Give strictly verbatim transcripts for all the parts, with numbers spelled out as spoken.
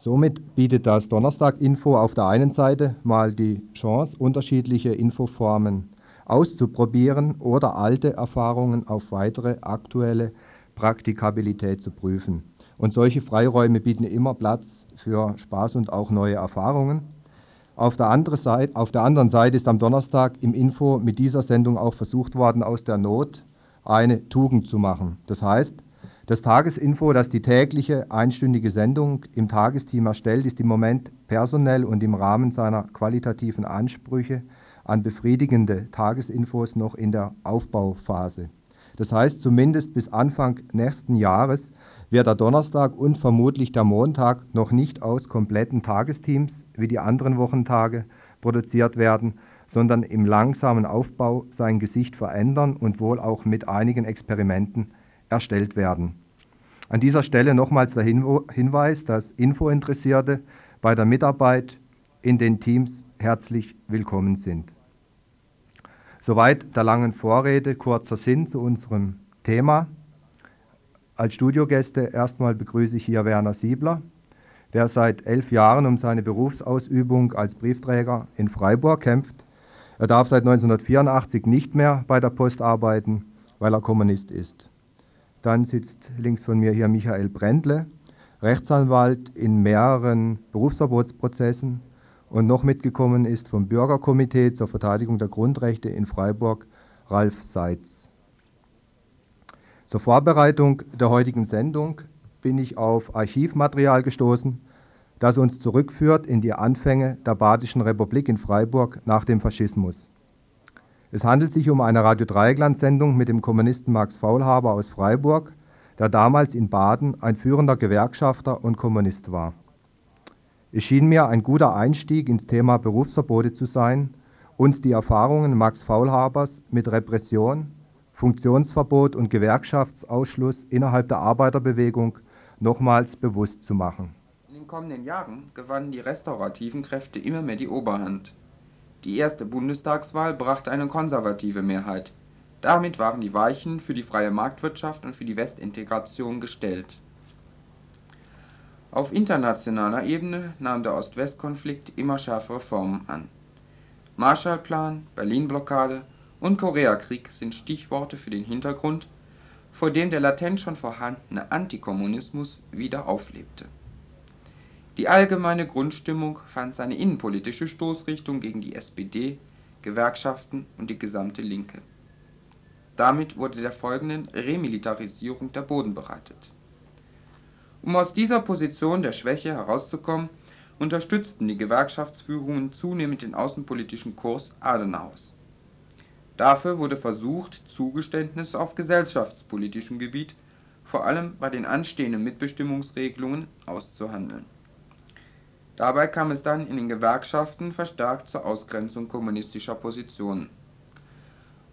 Somit bietet das Donnerstag-Info auf der einen Seite mal die Chance, unterschiedliche Infoformen auszuprobieren oder alte Erfahrungen auf weitere aktuelle Praktikabilität zu prüfen. Und solche Freiräume bieten immer Platz für Spaß und auch neue Erfahrungen. Auf der anderen Seite, auf der anderen Seite ist am Donnerstag im Info mit dieser Sendung auch versucht worden, aus der Not eine Tugend zu machen. Das heißt, das Tagesinfo, das die tägliche einstündige Sendung im Tagesteam erstellt, ist im Moment personell und im Rahmen seiner qualitativen Ansprüche an befriedigende Tagesinfos noch in der Aufbauphase. Das heißt, zumindest bis Anfang nächsten Jahres wird der Donnerstag und vermutlich der Montag noch nicht aus kompletten Tagesteams wie die anderen Wochentage produziert werden, sondern im langsamen Aufbau sein Gesicht verändern und wohl auch mit einigen Experimenten erstellt werden. An dieser Stelle nochmals der Hinweis, dass Infointeressierte bei der Mitarbeit in den Teams herzlich willkommen sind. Soweit der langen Vorrede, kurzer Sinn zu unserem Thema. Als Studiogäste erstmal begrüße ich hier Werner Siebler, der seit elf Jahren um seine Berufsausübung als Briefträger in Freiburg kämpft. Er darf seit neunzehnhundertvierundachtzig nicht mehr bei der Post arbeiten, weil er Kommunist ist. Dann sitzt links von mir hier Michael Brendle, Rechtsanwalt in mehreren Berufsverbotsprozessen und noch mitgekommen ist vom Bürgerkomitee zur Verteidigung der Grundrechte in Freiburg Ralf Seitz. Zur Vorbereitung der heutigen Sendung bin ich auf Archivmaterial gestoßen, das uns zurückführt in die Anfänge der Badischen Republik in Freiburg nach dem Faschismus. Es handelt sich um eine Radio Dreieckland-Sendung mit dem Kommunisten Max Faulhaber aus Freiburg, der damals in Baden ein führender Gewerkschafter und Kommunist war. Es schien mir ein guter Einstieg ins Thema Berufsverbote zu sein, uns die Erfahrungen Max Faulhabers mit Repression, Funktionsverbot und Gewerkschaftsausschluss innerhalb der Arbeiterbewegung nochmals bewusst zu machen. In den kommenden Jahren gewannen die restaurativen Kräfte immer mehr die Oberhand. Die erste Bundestagswahl brachte eine konservative Mehrheit. Damit waren die Weichen für die freie Marktwirtschaft und für die Westintegration gestellt. Auf internationaler Ebene nahm der Ost-West-Konflikt immer schärfere Formen an. Marshallplan, Berlin-Blockade und Koreakrieg sind Stichworte für den Hintergrund, vor dem der latent schon vorhandene Antikommunismus wieder auflebte. Die allgemeine Grundstimmung fand seine innenpolitische Stoßrichtung gegen die S P D, Gewerkschaften und die gesamte Linke. Damit wurde der folgenden Remilitarisierung der Boden bereitet. Um aus dieser Position der Schwäche herauszukommen, unterstützten die Gewerkschaftsführungen zunehmend den außenpolitischen Kurs Adenauers. Dafür wurde versucht, Zugeständnisse auf gesellschaftspolitischem Gebiet, vor allem bei den anstehenden Mitbestimmungsregelungen, auszuhandeln. Dabei kam es dann in den Gewerkschaften verstärkt zur Ausgrenzung kommunistischer Positionen.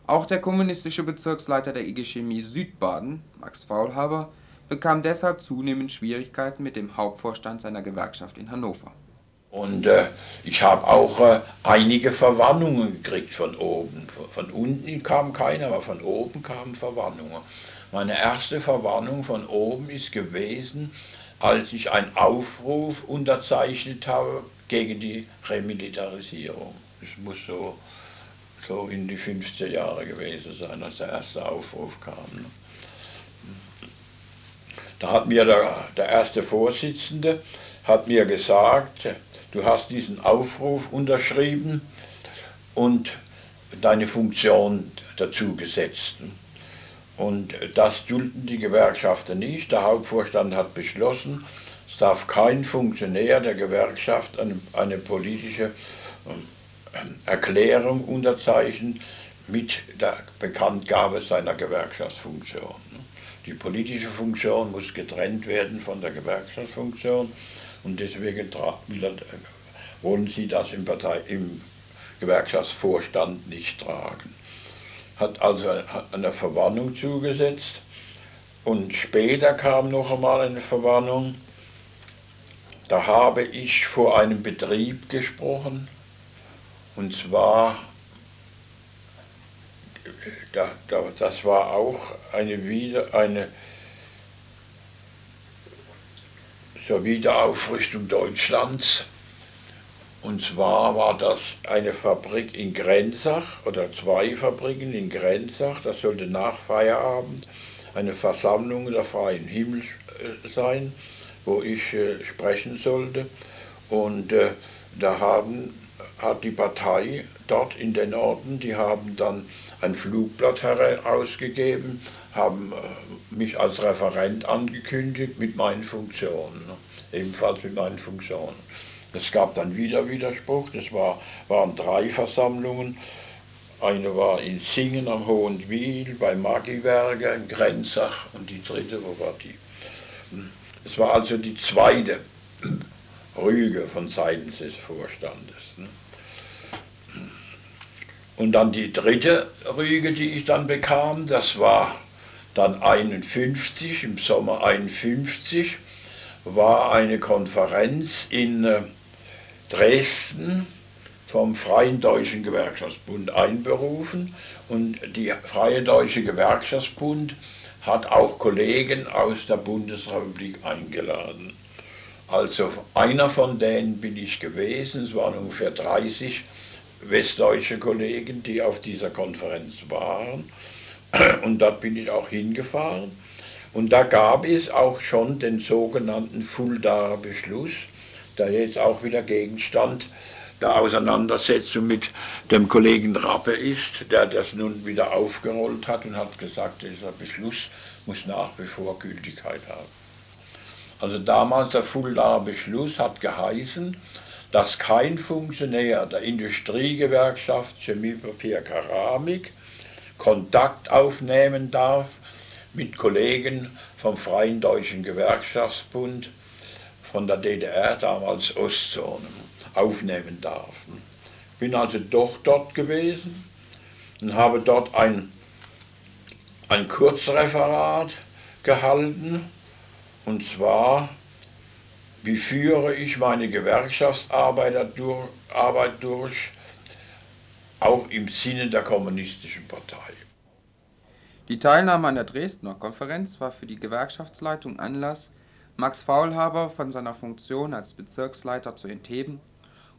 Auch der kommunistische Bezirksleiter der I G Chemie Südbaden, Max Faulhaber, bekam deshalb zunehmend Schwierigkeiten mit dem Hauptvorstand seiner Gewerkschaft in Hannover. Und äh, ich habe auch äh, einige Verwarnungen gekriegt von oben. Von unten kam keiner, aber von oben kamen Verwarnungen. Meine erste Verwarnung von oben ist gewesen, als ich einen Aufruf unterzeichnet habe gegen die Remilitarisierung. Das muss so, so in die fünfziger Jahre gewesen sein, als der erste Aufruf kam. Ne? Da hat mir der, der erste Vorsitzende hat mir gesagt, du hast diesen Aufruf unterschrieben und deine Funktion dazu gesetzt. Und das dulden die Gewerkschaften nicht. Der Hauptvorstand hat beschlossen, es darf kein Funktionär der Gewerkschaft eine, eine politische Erklärung unterzeichnen mit der Bekanntgabe seiner Gewerkschaftsfunktion. Die politische Funktion muss getrennt werden von der Gewerkschaftsfunktion. Und deswegen wollen sie das im, Partei, im Gewerkschaftsvorstand nicht tragen. Hat also eine Verwarnung zugesetzt. Und später kam noch einmal eine Verwarnung. Da habe ich vor einem Betrieb gesprochen. Und zwar, das war auch eine wieder eine zur Wiederaufrichtung Deutschlands. Und zwar war das eine Fabrik in Grenzach oder zwei Fabriken in Grenzach. Das sollte nach Feierabend eine Versammlung der Freien Himmel sein, wo ich äh, sprechen sollte. Und äh, da haben, hat die Partei dort in den Orten, die haben dann ein Flugblatt herausgegeben, haben äh, mich als Referent angekündigt mit meinen Funktionen, ne? Ebenfalls mit meinen Funktionen. Es gab dann wieder Widerspruch, das war, waren drei Versammlungen. Eine war in Singen am Hohentwiel, bei Maggi-Werke in Grenzach und die dritte, wo war die? Es war also die zweite Rüge von Seiten des Vorstandes. Und dann die dritte Rüge, die ich dann bekam, das war dann einundfünfzig, im Sommer einundfünfzig, war eine Konferenz in Dresden vom Freien Deutschen Gewerkschaftsbund einberufen. Und die Freie Deutsche Gewerkschaftsbund hat auch Kollegen aus der Bundesrepublik eingeladen. Also einer von denen bin ich gewesen, es waren ungefähr dreißig westdeutsche Kollegen, die auf dieser Konferenz waren. Und dort bin ich auch hingefahren. Und da gab es auch schon den sogenannten Fulda-Beschluss, der jetzt auch wieder Gegenstand der Auseinandersetzung mit dem Kollegen Rappe ist, der das nun wieder aufgerollt hat und hat gesagt, dieser Beschluss muss nach wie vor Gültigkeit haben. Also damals der Fulda-Beschluss hat geheißen, dass kein Funktionär der Industriegewerkschaft Chemie, Papier, Keramik Kontakt aufnehmen darf mit Kollegen vom Freien Deutschen Gewerkschaftsbund von der D D R, damals Ostzone, aufnehmen darf. Bin also doch dort gewesen und habe dort ein, ein Kurzreferat gehalten, und zwar, wie führe ich meine Gewerkschaftsarbeit durch, Arbeit durch, auch im Sinne der Kommunistischen Partei. Die Teilnahme an der Dresdner Konferenz war für die Gewerkschaftsleitung Anlass, Max Faulhaber von seiner Funktion als Bezirksleiter zu entheben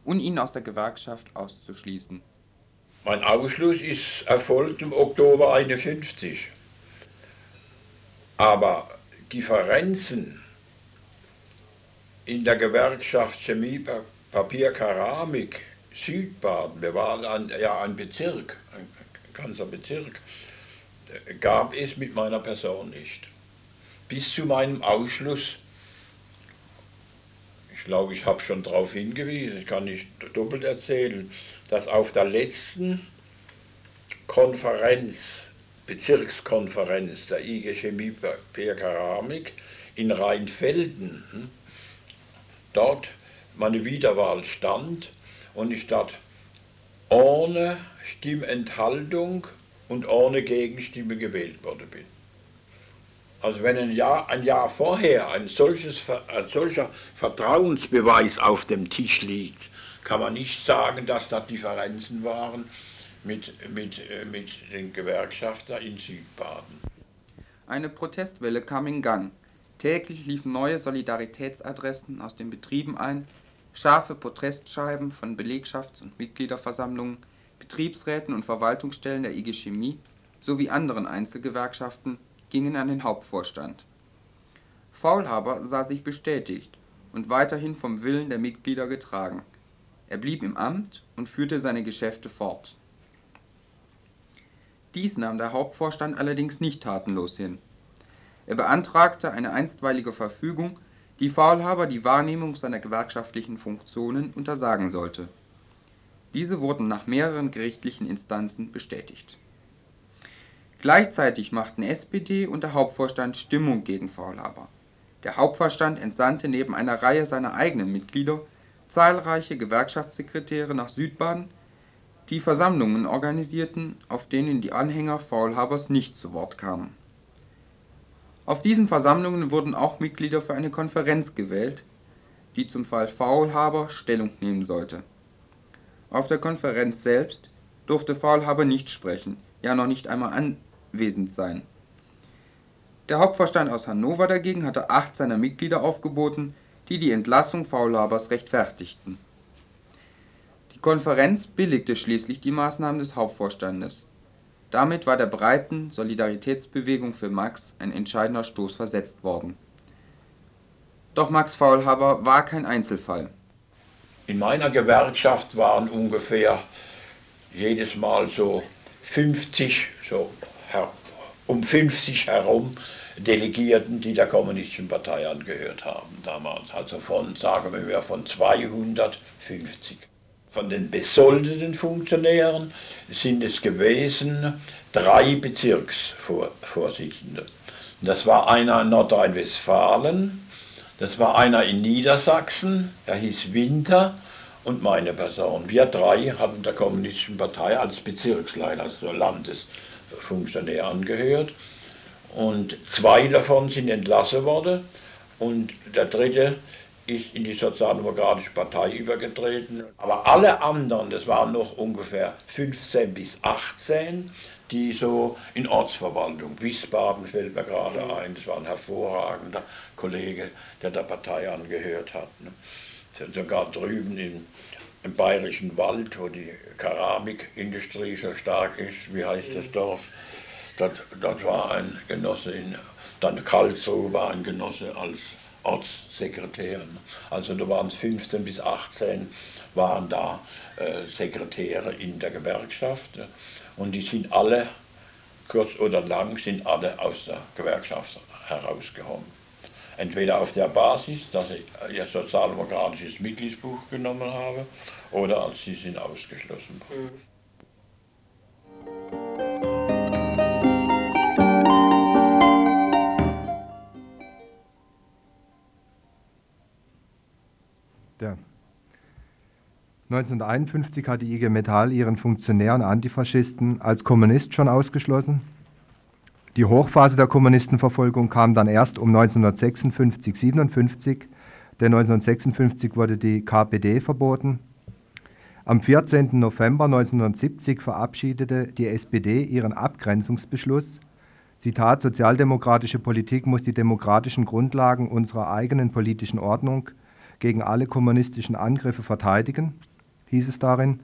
und ihn aus der Gewerkschaft auszuschließen. Mein Ausschluss ist erfolgt im Oktober einundfünfzig. Aber Differenzen in der Gewerkschaft Chemie, Papier, Keramik, Südbaden, wir waren ein, ja ein Bezirk, ein ganzer Bezirk, gab es mit meiner Person nicht. Bis zu meinem Ausschluss, ich glaube, ich habe schon darauf hingewiesen, ich kann nicht doppelt erzählen, dass auf der letzten Konferenz, Bezirkskonferenz der I G Chemie, Papier, Keramik in Rheinfelden, hm, dort meine Wiederwahl stand und ich dort ohne Stimmenthaltung und ohne Gegenstimme gewählt worden bin. Also wenn ein Jahr, ein Jahr vorher ein, solches, ein solcher Vertrauensbeweis auf dem Tisch liegt, kann man nicht sagen, dass da Differenzen waren mit, mit, mit den Gewerkschaftern in Südbaden. Eine Protestwelle kam in Gang. Täglich liefen neue Solidaritätsadressen aus den Betrieben ein, scharfe Protestscheiben von Belegschafts- und Mitgliederversammlungen, Betriebsräten und Verwaltungsstellen der I G Chemie sowie anderen Einzelgewerkschaften gingen an den Hauptvorstand. Faulhaber sah sich bestätigt und weiterhin vom Willen der Mitglieder getragen. Er blieb im Amt und führte seine Geschäfte fort. Dies nahm der Hauptvorstand allerdings nicht tatenlos hin. Er beantragte eine einstweilige Verfügung, die Faulhaber die Wahrnehmung seiner gewerkschaftlichen Funktionen untersagen sollte. Diese wurden nach mehreren gerichtlichen Instanzen bestätigt. Gleichzeitig machten S P D und der Hauptvorstand Stimmung gegen Faulhaber. Der Hauptvorstand entsandte neben einer Reihe seiner eigenen Mitglieder zahlreiche Gewerkschaftssekretäre nach Südbaden, die Versammlungen organisierten, auf denen die Anhänger Faulhabers nicht zu Wort kamen. Auf diesen Versammlungen wurden auch Mitglieder für eine Konferenz gewählt, die zum Fall Faulhaber Stellung nehmen sollte. Auf der Konferenz selbst durfte Faulhaber nicht sprechen, ja noch nicht einmal anwesend sein. Der Hauptvorstand aus Hannover dagegen hatte acht seiner Mitglieder aufgeboten, die die Entlassung Faulhabers rechtfertigten. Die Konferenz billigte schließlich die Maßnahmen des Hauptvorstandes. Damit war der breiten Solidaritätsbewegung für Max ein entscheidender Stoß versetzt worden. Doch Max Faulhaber war kein Einzelfall. In meiner Gewerkschaft waren ungefähr jedes Mal so fünfzig, so um fünfzig herum Delegierten, die der Kommunistischen Partei angehört haben damals. Also von, sagen wir, von zweihundertfünfzig. Von den besoldeten Funktionären sind es gewesen drei Bezirksvorsitzende. Das war einer in Nordrhein-Westfalen, das war einer in Niedersachsen, der hieß Winter, und meine Person. Wir drei hatten der Kommunistischen Partei als Bezirksleiter, also Landesfunktionär, angehört. Und zwei davon sind entlassen worden und der dritte ist in die Sozialdemokratische Partei übergetreten. Aber alle anderen, das waren noch ungefähr fünfzehn bis achtzehn, die so in Ortsverwaltung, Wiesbaden fällt mir gerade ein, das war ein hervorragender Kollege, der der Partei angehört hat. Sogar drüben im, im Bayerischen Wald, wo die Keramikindustrie so stark ist, wie heißt das Dorf? Das, das war ein Genosse, in, dann Karlsruhe war ein Genosse als Ortssekretär. Also da waren es fünfzehn bis achtzehn waren da äh, Sekretäre in der Gewerkschaft. Und die sind alle, kurz oder lang, sind alle aus der Gewerkschaft herausgekommen. Entweder auf der Basis, dass ich ihr sozialdemokratisches Mitgliedsbuch genommen habe, oder als sie sind ausgeschlossen worden. Mhm. Ja. neunzehnhunderteinundfünfzig hat die I G Metall ihren Funktionären Antifaschisten als Kommunist schon ausgeschlossen. Die Hochphase der Kommunistenverfolgung kam dann erst um neunzehnhundertsechsundfünfzig, siebenundfünfzig, denn neunzehnhundertsechsundfünfzig wurde die K P D verboten. Am vierzehnten November neunzehnhundertsiebzig verabschiedete die S P D ihren Abgrenzungsbeschluss. Zitat: Sozialdemokratische Politik muss die demokratischen Grundlagen unserer eigenen politischen Ordnung gegen alle kommunistischen Angriffe verteidigen, hieß es darin.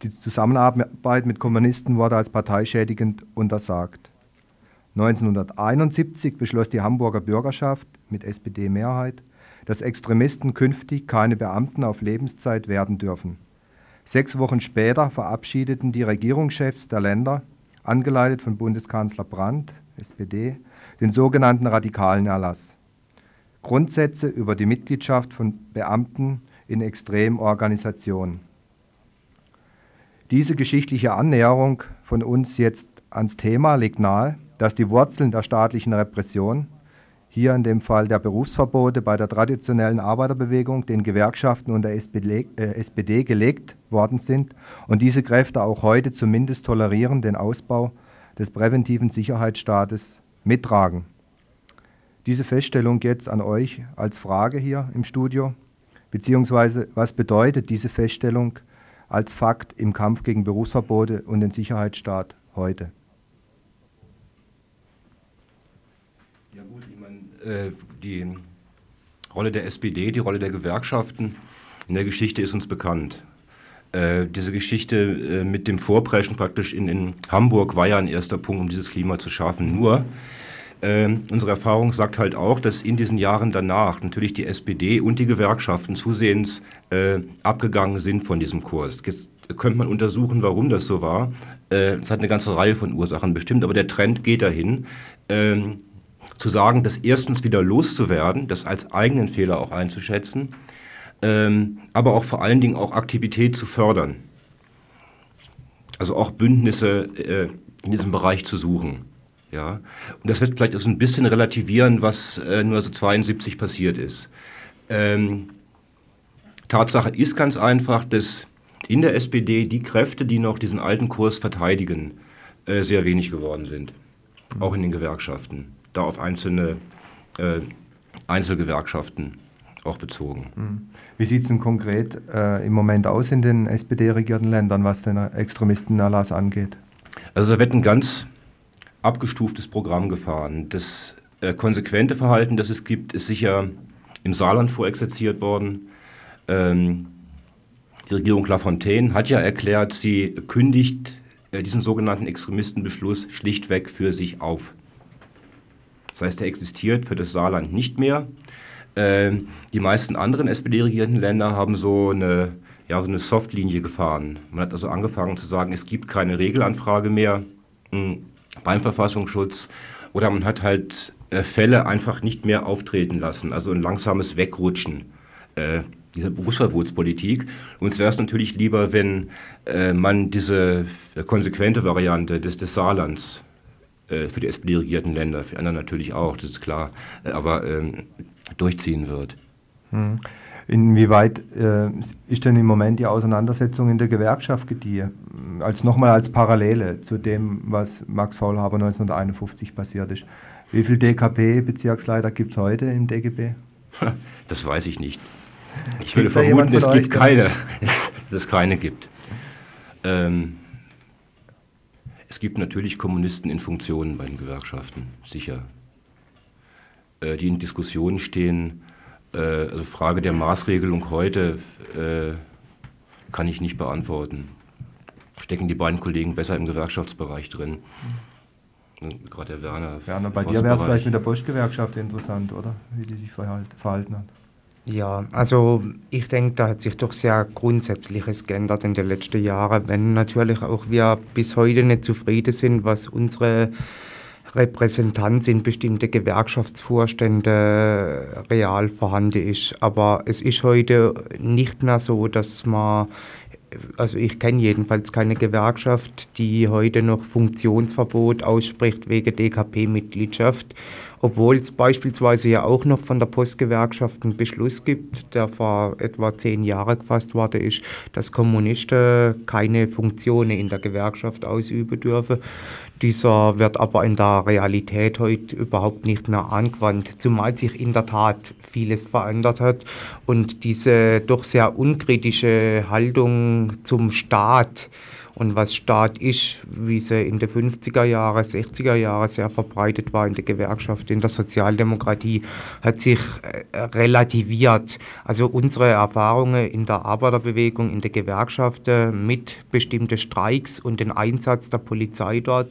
Die Zusammenarbeit mit Kommunisten wurde als parteischädigend untersagt. neunzehnhunderteinundsiebzig beschloss die Hamburger Bürgerschaft mit S P D-Mehrheit, dass Extremisten künftig keine Beamten auf Lebenszeit werden dürfen. Sechs Wochen später verabschiedeten die Regierungschefs der Länder, angeleitet von Bundeskanzler Brandt, S P D, den sogenannten radikalen Erlass. Grundsätze über die Mitgliedschaft von Beamten in Extremorganisationen. Diese geschichtliche Annäherung von uns jetzt ans Thema legt nahe, dass die Wurzeln der staatlichen Repression, hier in dem Fall der Berufsverbote bei der traditionellen Arbeiterbewegung, den Gewerkschaften und der S P D gelegt worden sind und diese Kräfte auch heute zumindest tolerieren den Ausbau des präventiven Sicherheitsstaates mittragen. Diese Feststellung jetzt an euch als Frage hier im Studio, beziehungsweise was bedeutet diese Feststellung als Fakt im Kampf gegen Berufsverbote und den Sicherheitsstaat heute? Ja gut, ich meine, äh, die Rolle der S P D, die Rolle der Gewerkschaften in der Geschichte ist uns bekannt. Äh, diese Geschichte äh, mit dem Vorpreschen praktisch in, in Hamburg war ja ein erster Punkt, um dieses Klima zu schaffen, nur Äh, unsere Erfahrung sagt halt auch, dass in diesen Jahren danach natürlich die S P D und die Gewerkschaften zusehends äh, abgegangen sind von diesem Kurs. Jetzt könnte man untersuchen, warum das so war. Es äh, hat eine ganze Reihe von Ursachen bestimmt, aber der Trend geht dahin, äh, zu sagen, das erstens wieder loszuwerden, das als eigenen Fehler auch einzuschätzen, äh, aber auch vor allen Dingen auch Aktivität zu fördern. Also auch Bündnisse äh, in diesem Bereich zu suchen. Ja, und das wird vielleicht auch so ein bisschen relativieren, was äh, nur so zweiundsiebzig passiert ist. Ähm, Tatsache ist ganz einfach, dass in der S P D die Kräfte, die noch diesen alten Kurs verteidigen, äh, sehr wenig geworden sind. Mhm. Auch in den Gewerkschaften, da auf einzelne äh, Einzelgewerkschaften auch bezogen. Mhm. Wie sieht es denn konkret äh, im Moment aus in den S P D-regierten Ländern, was den Extremistenerlass angeht? Also da wird ein ganz abgestuftes Programm gefahren. Das äh, konsequente Verhalten, das es gibt, ist sicher im Saarland vorexerziert worden. Ähm, die Regierung Lafontaine hat ja erklärt, sie kündigt äh, diesen sogenannten Extremistenbeschluss schlichtweg für sich auf. Das heißt, er existiert für das Saarland nicht mehr. Ähm, die meisten anderen S P D-regierten Länder haben so eine, ja, so eine Softlinie gefahren. Man hat also angefangen zu sagen, es gibt keine Regelanfrage mehr mh, beim Verfassungsschutz. Oder man hat halt äh, Fälle einfach nicht mehr auftreten lassen. Also ein langsames Wegrutschen äh, dieser Berufsverbotspolitik. Uns wäre es natürlich lieber, wenn äh, man diese äh, konsequente Variante des, des Saarlands äh, für die S P D-regierten Länder, für andere natürlich auch, das ist klar, äh, aber ähm, durchziehen wird. Hm. Inwieweit äh, ist denn im Moment die Auseinandersetzung in der Gewerkschaft die, als nochmal als Parallele zu dem, was Max Faulhaber neunzehnhunderteinundfünfzig passiert ist? Wie viele D K P-Bezirksleiter gibt es heute im D G B? Das weiß ich nicht. Ich würde vermuten, es gibt keine, dass es keine gibt. Ähm, es gibt natürlich Kommunisten in Funktionen bei den Gewerkschaften, sicher. Äh, die in Diskussionen stehen. Also Frage der Maßregelung heute äh, kann ich nicht beantworten. Stecken die beiden Kollegen besser im Gewerkschaftsbereich drin? Gerade der Werner. Werner, bei dir wäre es vielleicht mit der Postgewerkschaft interessant, oder? Wie die sich verhalten hat. Ja, also ich denke, da hat sich doch sehr Grundsätzliches geändert in den letzten Jahren, wenn natürlich auch wir bis heute nicht zufrieden sind, was unsere Repräsentanz in bestimmte Gewerkschaftsvorstände real vorhanden ist. Aber es ist heute nicht mehr so, dass man, also ich kenne jedenfalls keine Gewerkschaft, die heute noch Funktionsverbot ausspricht wegen D K P-Mitgliedschaft, obwohl es beispielsweise ja auch noch von der Postgewerkschaft einen Beschluss gibt, der vor etwa zehn Jahren gefasst worden ist, dass Kommunisten keine Funktionen in der Gewerkschaft ausüben dürfen. Dieser wird aber in der Realität heute überhaupt nicht mehr angewandt, zumal sich in der Tat vieles verändert hat und diese doch sehr unkritische Haltung zum Staat und was Staat ist, wie sie in den fünfziger Jahren, sechziger Jahren sehr verbreitet war in der Gewerkschaft, in der Sozialdemokratie, hat sich relativiert. Also unsere Erfahrungen in der Arbeiterbewegung, in der Gewerkschaft mit bestimmten Streiks und dem Einsatz der Polizei dort,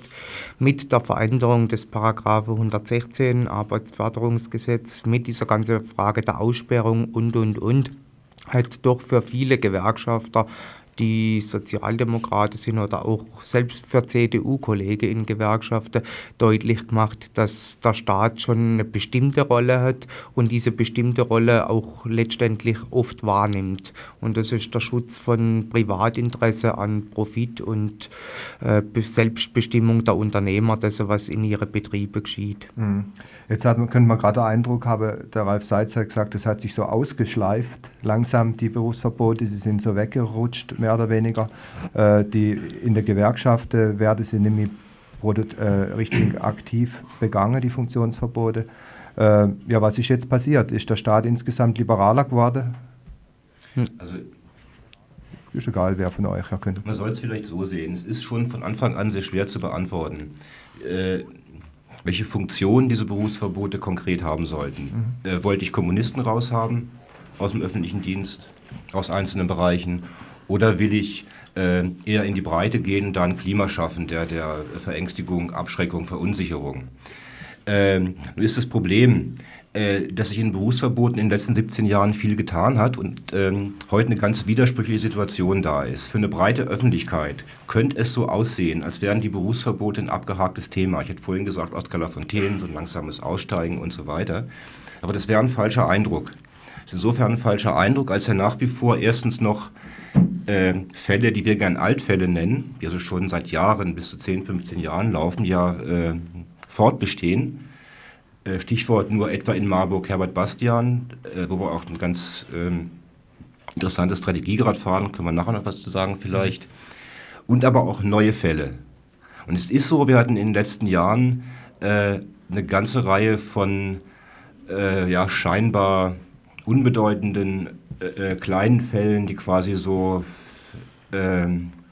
mit der Veränderung des Paragraphen hundertsechzehn Arbeitsförderungsgesetz, mit dieser ganzen Frage der Aussperrung und, und, und, hat doch für viele Gewerkschafter, die Sozialdemokraten sind oder auch selbst für C D U-Kollegen in Gewerkschaften deutlich gemacht, dass der Staat schon eine bestimmte Rolle hat und diese bestimmte Rolle auch letztendlich oft wahrnimmt. Und das ist der Schutz von Privatinteresse an Profit und äh, Selbstbestimmung der Unternehmer, das, was in ihren Betrieben geschieht. Jetzt hat, könnte man gerade den Eindruck haben, der Ralf Seitz hat gesagt, es hat sich so ausgeschleift, langsam die Berufsverbote, sie sind so weggerutscht, mehr oder weniger. Äh, die in der Gewerkschaft äh, werden sie nämlich äh, richtig aktiv begangen, die Funktionsverbote. Äh, ja, was ist jetzt passiert? Ist der Staat insgesamt liberaler geworden? Also, ist egal, wer von euch her könnte. Man soll es vielleicht so sehen. Es ist schon von Anfang an sehr schwer zu beantworten, äh, welche Funktion diese Berufsverbote konkret haben sollten. Mhm. Äh, wollte ich Kommunisten raushaben aus dem öffentlichen Dienst, aus einzelnen Bereichen? Oder will ich äh, eher in die Breite gehen und da ein Klima schaffen, der, der Verängstigung, Abschreckung, Verunsicherung? Ähm, nun ist das Problem, äh, dass sich in Berufsverboten in den letzten siebzehn Jahren viel getan hat und ähm, heute eine ganz widersprüchliche Situation da ist. Für eine breite Öffentlichkeit könnte es so aussehen, als wären die Berufsverbote ein abgehaktes Thema. Ich hätte vorhin gesagt, Oskar Lafontaine, so ein langsames Aussteigen und so weiter. Aber das wäre ein falscher Eindruck. Das ist insofern ein falscher Eindruck, als er nach wie vor erstens noch äh, Fälle, die wir gern Altfälle nennen, die also schon seit Jahren, bis zu zehn, fünfzehn Jahren laufen, ja äh, fortbestehen. Äh, Stichwort nur etwa in Marburg Herbert Bastian, äh, wo wir auch eine ganz äh, interessante Strategie gerade fahren, können wir nachher noch was zu sagen vielleicht. Und aber auch neue Fälle. Und es ist so, wir hatten in den letzten Jahren äh, eine ganze Reihe von äh, ja, scheinbar unbedeutenden äh, kleinen Fällen, die quasi so äh,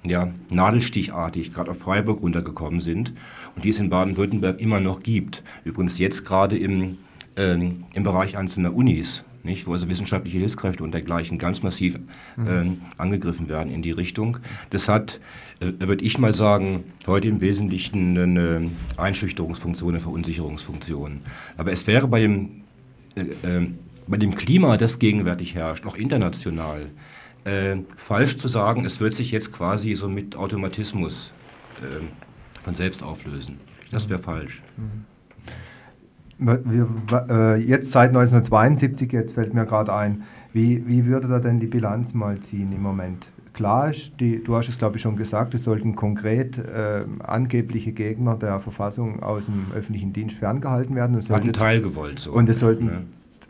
ja, nadelstichartig gerade auf Freiburg runtergekommen sind und die es in Baden-Württemberg immer noch gibt. Übrigens jetzt gerade im, äh, im Bereich einzelner Unis. nicht, wo also wissenschaftliche Hilfskräfte und dergleichen ganz massiv mhm. ähm, angegriffen werden in die Richtung. Das hat, äh, würde ich mal sagen, heute im Wesentlichen eine Einschüchterungsfunktion, eine Verunsicherungsfunktion. Aber es wäre bei dem, äh, äh, bei dem Klima, das gegenwärtig herrscht, auch international, äh, falsch zu sagen, es wird sich jetzt quasi so mit Automatismus äh, von selbst auflösen. Das wäre falsch. Mhm. Wir, äh, jetzt seit neunzehnhundertzweiundsiebzig, jetzt fällt mir gerade ein, wie, wie würde da denn die Bilanz mal ziehen im Moment? Klar ist, die, du hast es glaube ich schon gesagt, es sollten konkret äh, angebliche Gegner der Verfassung aus dem öffentlichen Dienst ferngehalten werden. Es hat einen Teil gewollt. So. Und es sollten ja.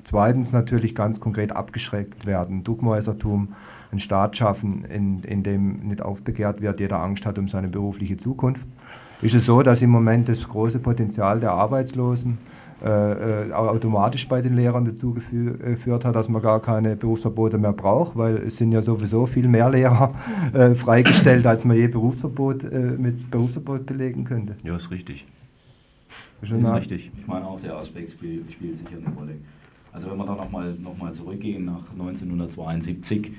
zweitens natürlich ganz konkret abgeschreckt werden. Duckmäusertum, einen Staat schaffen, in, in dem nicht aufbegehrt wird, jeder Angst hat um seine berufliche Zukunft. Ist es so, dass im Moment das große Potenzial der Arbeitslosen Äh, automatisch bei den Lehrern dazu geführt hat, dass man gar keine Berufsverbote mehr braucht, weil es sind ja sowieso viel mehr Lehrer äh, freigestellt, als man je Berufsverbot äh, mit Berufsverbot belegen könnte. Ja, ist richtig. Ist, ist richtig. Ich meine auch, der Aspekt spielt, spielt sicher eine Rolle. Also wenn wir da nochmal noch mal zurückgehen nach neunzehnhundertzweiundsiebzig,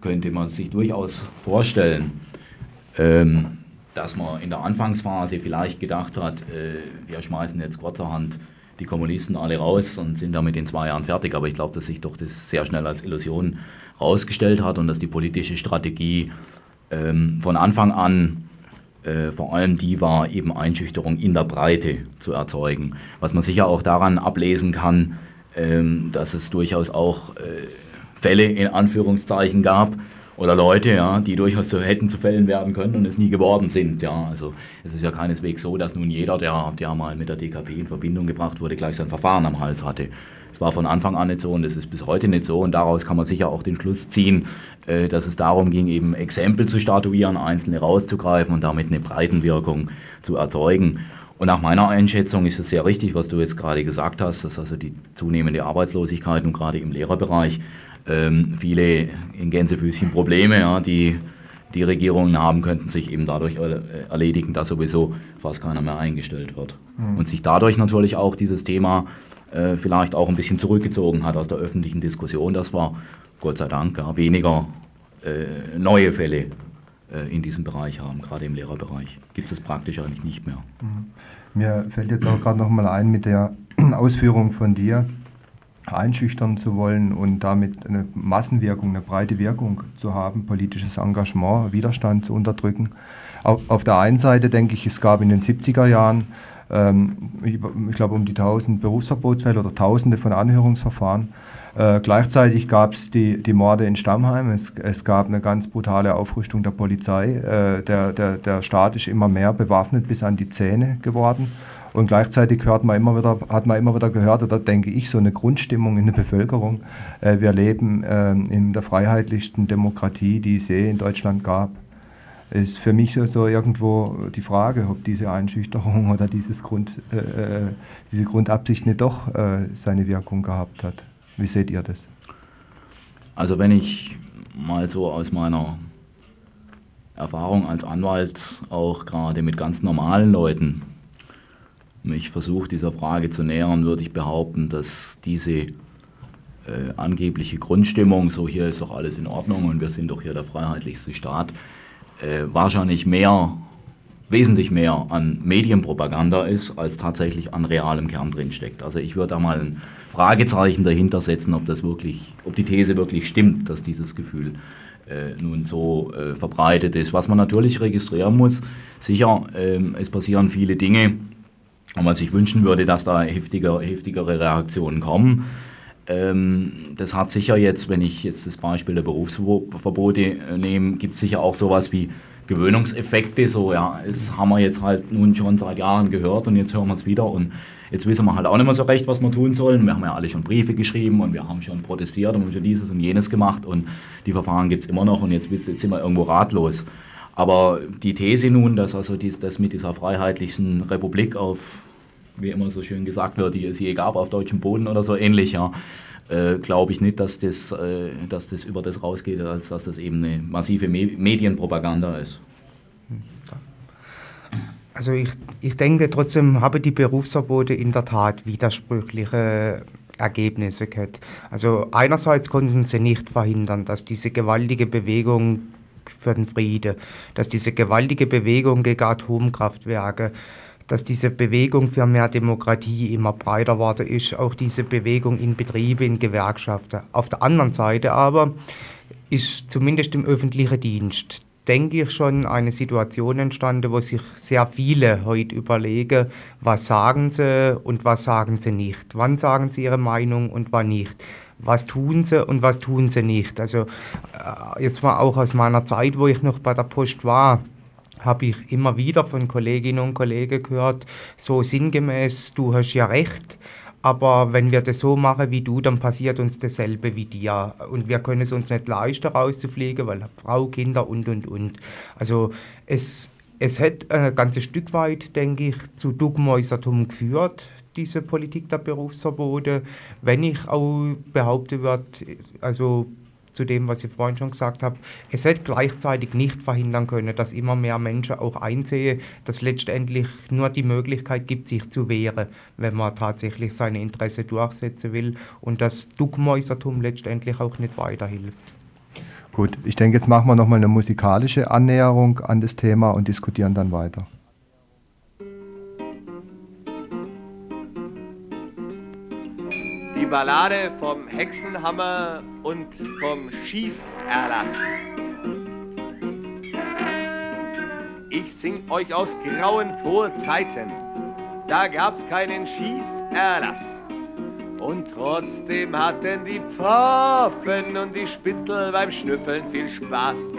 könnte man sich durchaus vorstellen, ähm, dass man in der Anfangsphase vielleicht gedacht hat, äh, wir schmeißen jetzt kurzerhand die Kommunisten alle raus und sind damit in zwei Jahren fertig. Aber ich glaube, dass sich doch das sehr schnell als Illusion rausgestellt hat und dass die politische Strategie ähm, von Anfang an äh, vor allem die war, eben Einschüchterung in der Breite zu erzeugen. Was man sicher auch daran ablesen kann, ähm, dass es durchaus auch äh, Fälle in Anführungszeichen gab oder Leute, ja, die durchaus so hätten zu Fällen werden können und es nie geworden sind. Ja, also es ist ja keineswegs so, dass nun jeder, der, der mal mit der D K P in Verbindung gebracht wurde, gleich sein Verfahren am Hals hatte. Es war von Anfang an nicht so und es ist bis heute nicht so. Und daraus kann man sicher auch den Schluss ziehen, äh, dass es darum ging, eben Exempel zu statuieren, Einzelne rauszugreifen und damit eine Breitenwirkung zu erzeugen. Und nach meiner Einschätzung ist es sehr richtig, was du jetzt gerade gesagt hast, dass also die zunehmende Arbeitslosigkeit und gerade im Lehrerbereich viele in Gänsefüßchen Probleme, ja, die die Regierungen haben, könnten sich eben dadurch erledigen, dass sowieso fast keiner mehr eingestellt wird. Mhm. Und sich dadurch natürlich auch dieses Thema äh, vielleicht auch ein bisschen zurückgezogen hat aus der öffentlichen Diskussion. Das war, Gott sei Dank, ja, weniger äh, neue Fälle äh, in diesem Bereich haben, gerade im Lehrerbereich. Gibt es praktisch eigentlich nicht mehr. Mhm. Mir fällt jetzt auch gerade nochmal ein mit der Ausführung von dir, einschüchtern zu wollen und damit eine Massenwirkung, eine breite Wirkung zu haben, politisches Engagement, Widerstand zu unterdrücken. Auf, auf der einen Seite denke ich, es gab in den siebziger Jahren, ähm, ich, ich glaube um die tausend Berufsverbotsfälle oder tausende von Anhörungsverfahren. Äh, gleichzeitig gab es die, die Morde in Stammheim, es, es gab eine ganz brutale Aufrüstung der Polizei, äh, der, der, der Staat ist immer mehr bewaffnet bis an die Zähne geworden. Und gleichzeitig hört man immer wieder, hat man immer wieder gehört, oder denke ich, so eine Grundstimmung in der Bevölkerung. Äh, wir leben äh, in der freiheitlichsten Demokratie, die es je in Deutschland gab. Ist für mich so, so irgendwo die Frage, ob diese Einschüchterung oder dieses Grund, äh, diese Grundabsicht nicht doch äh, seine Wirkung gehabt hat. Wie seht ihr das? Also wenn ich mal so aus meiner Erfahrung als Anwalt auch gerade mit ganz normalen Leuten mich versucht, dieser Frage zu nähern, würde ich behaupten, dass diese äh, angebliche Grundstimmung, so hier ist doch alles in Ordnung und wir sind doch hier der freiheitlichste Staat, äh, wahrscheinlich mehr, wesentlich mehr an Medienpropaganda ist, als tatsächlich an realem Kern drin steckt. Also ich würde da mal ein Fragezeichen dahinter setzen, ob das wirklich, ob die These wirklich stimmt, dass dieses Gefühl Äh, nun so äh, verbreitet ist. Was man natürlich registrieren muss, sicher, äh, es passieren viele Dinge, und was ich wünschen würde, dass da heftiger, heftigere Reaktionen kommen. Ähm, das hat sicher jetzt, wenn ich jetzt das Beispiel der Berufsverbote äh, nehme, gibt es sicher auch sowas wie Gewöhnungseffekte, so ja, das haben wir jetzt halt nun schon seit Jahren gehört und jetzt hören wir es wieder und jetzt wissen wir halt auch nicht mehr so recht, was wir tun sollen. Wir haben ja alle schon Briefe geschrieben und wir haben schon protestiert und schon dieses und jenes gemacht und die Verfahren gibt es immer noch und jetzt, jetzt sind wir irgendwo ratlos. Aber die These nun, dass also dies, das mit dieser freiheitlichen Republik auf, wie immer so schön gesagt wird, die es je gab, auf deutschem Boden oder so ähnlich, ja, äh, glaube ich nicht, dass das, äh, dass das über das rausgeht, als dass das eben eine massive Me- Medienpropaganda ist. Also ich, ich denke, trotzdem haben die Berufsverbote in der Tat widersprüchliche Ergebnisse gehabt. Also einerseits konnten sie nicht verhindern, dass diese gewaltige Bewegung für den Frieden, dass diese gewaltige Bewegung gegen Atomkraftwerke, dass diese Bewegung für mehr Demokratie immer breiter geworden ist, auch diese Bewegung in Betriebe, in Gewerkschaften. Auf der anderen Seite aber ist zumindest im öffentlichen Dienst, denke ich, schon eine Situation entstanden, wo sich sehr viele heute überlegen, was sagen sie und was sagen sie nicht. Wann sagen sie ihre Meinung und wann nicht. Was tun sie und was tun sie nicht. Also jetzt mal auch aus meiner Zeit, wo ich noch bei der Post war, habe ich immer wieder von Kolleginnen und Kollegen gehört, so sinngemäß, du hast ja recht, aber wenn wir das so machen wie du, dann passiert uns dasselbe wie dir. Und wir können es uns nicht leisten, rauszufliegen, weil Frau, Kinder und, und, und. Also es, es hat ein ganzes Stück weit, denke ich, zu Duckmäusertum geführt, diese Politik der Berufsverbote. Wenn ich auch behaupten würde, also zu dem, was ich vorhin schon gesagt habe, es hätte gleichzeitig nicht verhindern können, dass immer mehr Menschen auch einsehen, dass letztendlich nur die Möglichkeit gibt, sich zu wehren, wenn man tatsächlich seine Interessen durchsetzen will und das Duckmäusertum letztendlich auch nicht weiterhilft. Gut, ich denke, jetzt machen wir nochmal eine musikalische Annäherung an das Thema und diskutieren dann weiter. Die Ballade vom Hexenhammer und vom Schießerlass. Ich sing euch aus grauen Vorzeiten, da gab's keinen Schießerlass. Und trotzdem hatten die Pfaffen und die Spitzel beim Schnüffeln viel Spaß.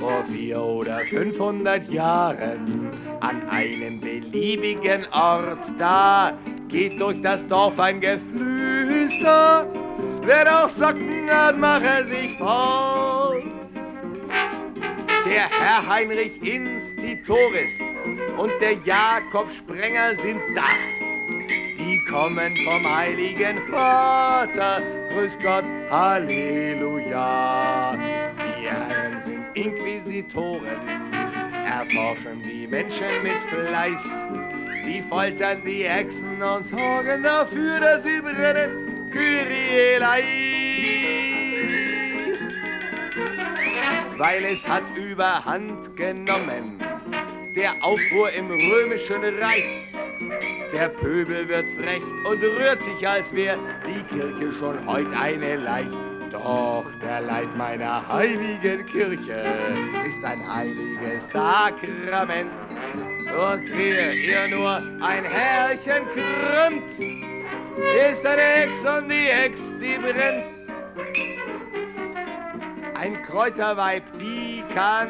Vor vier oder fünfhundert Jahren an einem beliebigen Ort, da geht durch das Dorf ein Geflüster, wer doch Socken hat, mache sich fort. Der Herr Heinrich Institoris und der Jakob Sprenger sind da. Die kommen vom Heiligen Vater, grüß Gott, Halleluja. Die Herren sind Inquisitoren, erforschen die Menschen mit Fleiß. Die foltern die Hexen und sorgen dafür, dass sie brennen. Kyrie eleis! Weil es hat überhand genommen, der Aufruhr im römischen Reich. Der Pöbel wird frech und rührt sich, als wäre die Kirche schon heut eine Leich. Doch der Leib meiner heiligen Kirche ist ein heiliges Sakrament. Und wer ihr nur ein Härchen krümmt, ist eine Hex und die Hex, die brennt. Ein Kräuterweib, die kann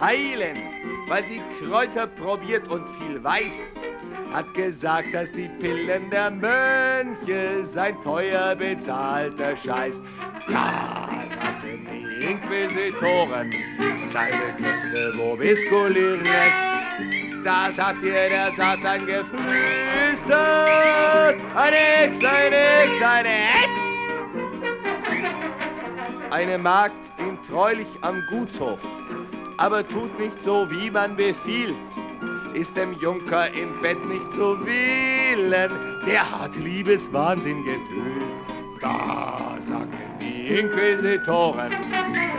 heilen, weil sie Kräuter probiert und viel weiß. Hat gesagt, dass die Pillen der Mönche sein teuer bezahlter Scheiß. Das hatten die Inquisitoren, seine Christe Vobisculi Rex. Das hat ihr der Satan geflüstert. Eine Hex, eine Hex, eine Hex. Eine Magd dient treulich am Gutshof, aber tut nicht so, wie man befiehlt. Ist dem Junker im Bett nicht zu wählen, der hat Liebeswahnsinn gefühlt. Da sagten die Inquisitoren,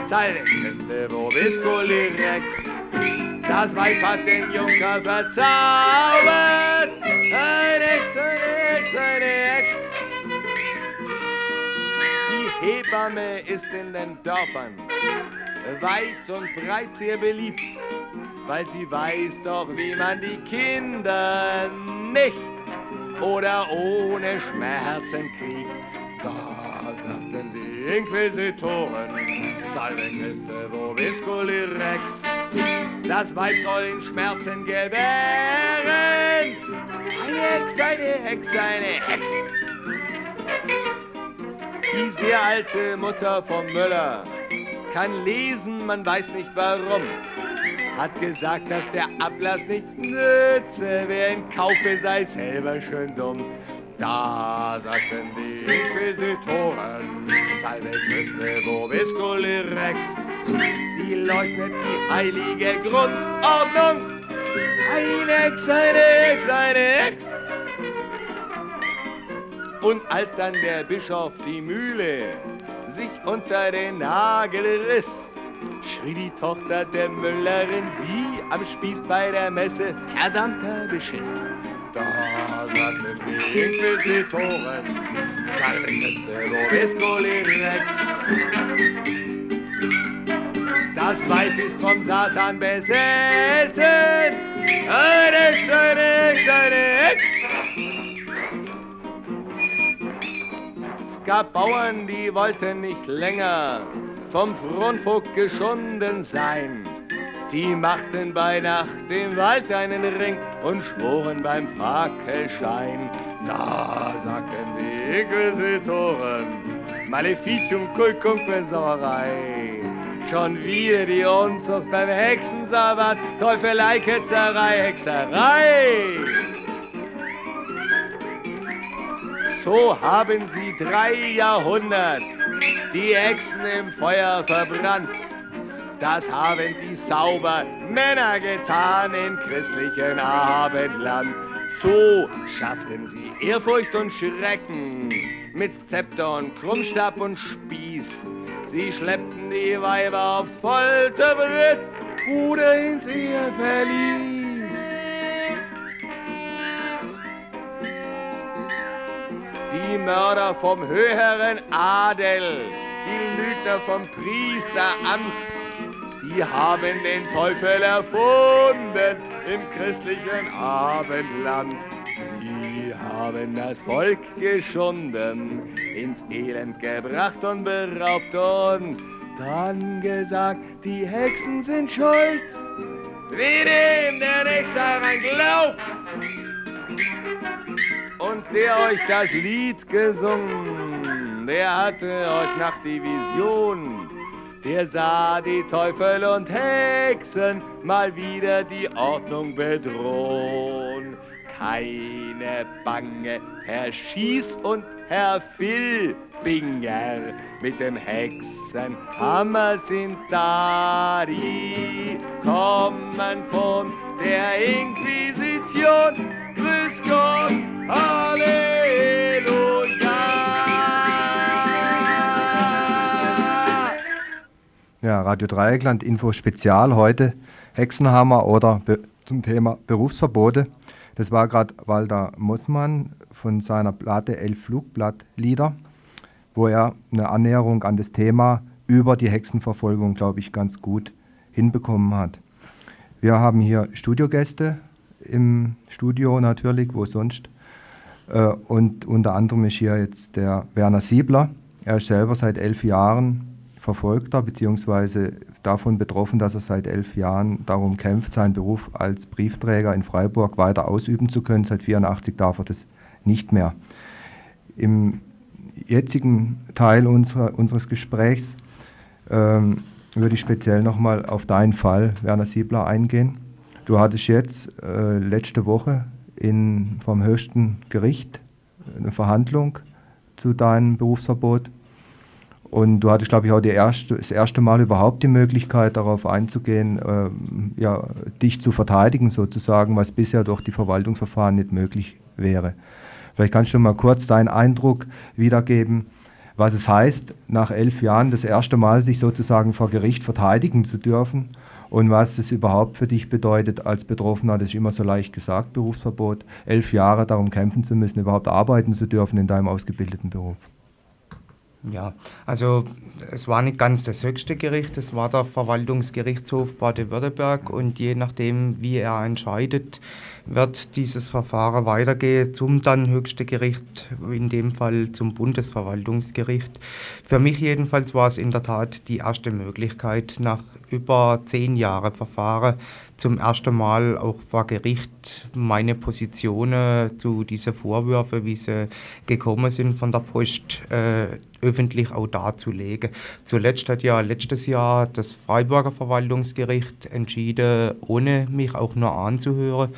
Salve Christe Vobisculi Rex. Das Weib hat den Junker verzaubert. Ein Ex, ein Ex, ein Ex. Die Hebamme ist in den Dörfern weit und breit sehr beliebt, weil sie weiß doch, wie man die Kinder nicht oder ohne Schmerzen kriegt. Da sagten die Inquisitoren, Salve Christe Vobisculi Rex. Das Weib soll in Schmerzen gebären. Eine Hex, eine Hex, eine Hex. Die sehr alte Mutter vom Müller kann lesen, man weiß nicht warum. Hat gesagt, dass der Ablass nichts nütze, wer ihn kaufe, sei selber schön dumm. Da sagten die Inquisitoren, Salve Christe Vobisculi Rex. Die leugnet die heilige Grundordnung. Ein Ex, ein Ex, ein Ex. Und als dann der Bischof die Mühle sich unter den Nagel riss, schrie die Tochter der Müllerin wie am Spieß bei der Messe: Verdammter Beschiss! Da sagten die Inquisitoren: Salves terroriscoli rex! Das Weib ist vom Satan besessen! Eine Ex, eine Ex, eine Ex! Es gab Bauern, die wollten nicht länger vom Fronvogt geschunden sein. Die machten bei Nacht im Wald einen Ring und schworen beim Fackelschein. Da sagten die Inquisitoren: Maleficium culcum Versorei. Schon wieder die Unzucht beim Hexensabbat, Teufelei, Ketzerei, Hexerei. So haben sie drei Jahrhundert die Hexen im Feuer verbrannt. Das haben die sauber Männer getan im christlichen Abendland. So schafften sie Ehrfurcht und Schrecken mit Zepter und Krummstab und Spieß. Sie schleppten die Weiber aufs Folterbrett oder ins Eheverlies. Die Mörder vom höheren Adel, die Lügner vom Priesteramt, die haben den Teufel erfunden im christlichen Abendland. Sie haben das Volk geschunden, ins Elend gebracht und beraubt und dann gesagt, die Hexen sind schuld. Wie dem, der nicht daran glaubt. Und der euch das Lied gesungen, der hatte heute Nacht die Vision. Der sah die Teufel und Hexen mal wieder die Ordnung bedrohen. Keine Bange, Herr Schieß und Herr Filbinger, mit dem Hexenhammer sind da. Die kommen von der Inquisition. Grüß Gott, Halleluja. Ja, Radio Dreieckland Info Spezial heute, Hexenhammer oder be- zum Thema Berufsverbote. Das war gerade Walter Mossmann von seiner Platte Elf Flugblattlieder, wo er eine Annäherung an das Thema über die Hexenverfolgung, glaube ich, ganz gut hinbekommen hat. Wir haben hier Studiogäste im Studio natürlich, wo sonst. Und unter anderem ist hier jetzt der Werner Siebler. Er ist selber seit elf Jahren Verfolgter, beziehungsweise davon betroffen, dass er seit elf Jahren darum kämpft, seinen Beruf als Briefträger in Freiburg weiter ausüben zu können. Seit neunzehnhundertvierundachtzig darf er das nicht mehr. Im jetzigen Teil unserer, unseres Gesprächs ähm, würde ich speziell nochmal auf deinen Fall, Werner Siebler, eingehen. Du hattest jetzt äh, letzte Woche in, vom höchsten Gericht eine Verhandlung zu deinem Berufsverbot. Und du hattest, glaube ich, auch die erste, das erste Mal überhaupt die Möglichkeit, darauf einzugehen, ähm, ja, dich zu verteidigen sozusagen, was bisher durch die Verwaltungsverfahren nicht möglich wäre. Vielleicht kannst du mal kurz deinen Eindruck wiedergeben, was es heißt, nach elf Jahren das erste Mal sich sozusagen vor Gericht verteidigen zu dürfen und was es überhaupt für dich bedeutet als Betroffener. Das ist immer so leicht gesagt, Berufsverbot, elf Jahre darum kämpfen zu müssen, überhaupt arbeiten zu dürfen in deinem ausgebildeten Beruf. Ja, also es war nicht ganz das höchste Gericht, es war der Verwaltungsgerichtshof Baden-Württemberg und je nachdem, wie er entscheidet, wird dieses Verfahren weitergehen zum dann höchsten Gericht, in dem Fall zum Bundesverwaltungsgericht. Für mich jedenfalls war es in der Tat die erste Möglichkeit, nach über zehn Jahren Verfahren zum ersten Mal auch vor Gericht meine Positionen zu diesen Vorwürfen, wie sie gekommen sind, von der Post äh, öffentlich auch darzulegen. Zuletzt hat ja letztes Jahr das Freiburger Verwaltungsgericht entschieden, ohne mich auch nur anzuhören.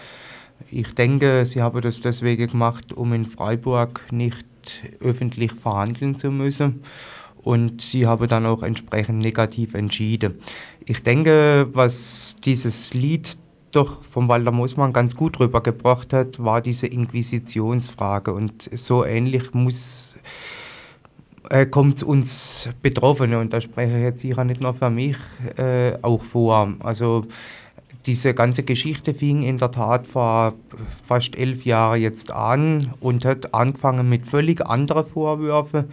Ich denke, sie haben das deswegen gemacht, um in Freiburg nicht öffentlich verhandeln zu müssen. Und sie haben dann auch entsprechend negativ entschieden. Ich denke, was dieses Lied doch vom Walter Mossmann ganz gut rübergebracht hat, war diese Inquisitionsfrage. Und so ähnlich muss äh, kommt uns Betroffene, und da spreche ich jetzt sicher nicht nur für mich, äh, auch vor. Also diese ganze Geschichte fing in der Tat vor fast elf Jahren jetzt an und hat angefangen mit völlig anderen Vorwürfen,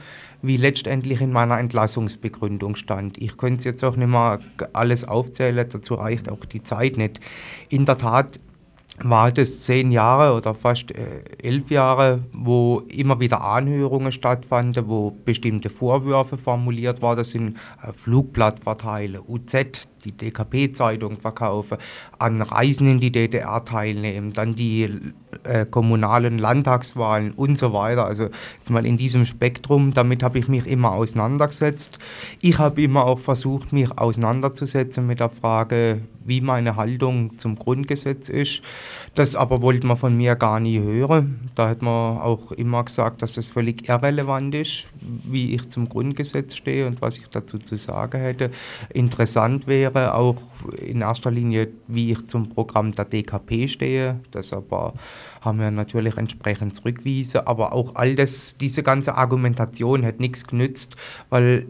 wie letztendlich in meiner Entlassungsbegründung stand. Ich könnte es jetzt auch nicht mehr alles aufzählen, dazu reicht auch die Zeit nicht. In der Tat war das zehn Jahre oder fast äh, elf Jahre, wo immer wieder Anhörungen stattfanden, wo bestimmte Vorwürfe formuliert waren. Das sind äh, Flugblattverteile, U Z, die D K P-Zeitung verkaufen, an Reisen in die D D R teilnehmen, dann die äh, kommunalen Landtagswahlen und so weiter. Also jetzt mal in diesem Spektrum, damit habe ich mich immer auseinandergesetzt. Ich habe immer auch versucht, mich auseinanderzusetzen mit der Frage, wie meine Haltung zum Grundgesetz ist. Das aber wollte man von mir gar nie hören. Da hat man auch immer gesagt, dass das völlig irrelevant ist, wie ich zum Grundgesetz stehe und was ich dazu zu sagen hätte. Interessant wäre auch in erster Linie, wie ich zum Programm der D K P stehe. Das aber haben wir natürlich entsprechend zurückgewiesen. Aber auch all das, diese ganze Argumentation hat nichts genützt, weil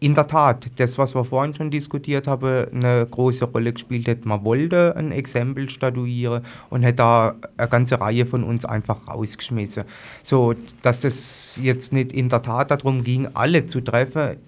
in der Tat, das, was wir vorhin schon diskutiert haben, eine große Rolle gespielt hat. Man wollte ein Exempel statuieren und hat da eine ganze Reihe von uns einfach rausgeschmissen. So, dass das jetzt nicht in der Tat darum ging, alle zu treffen,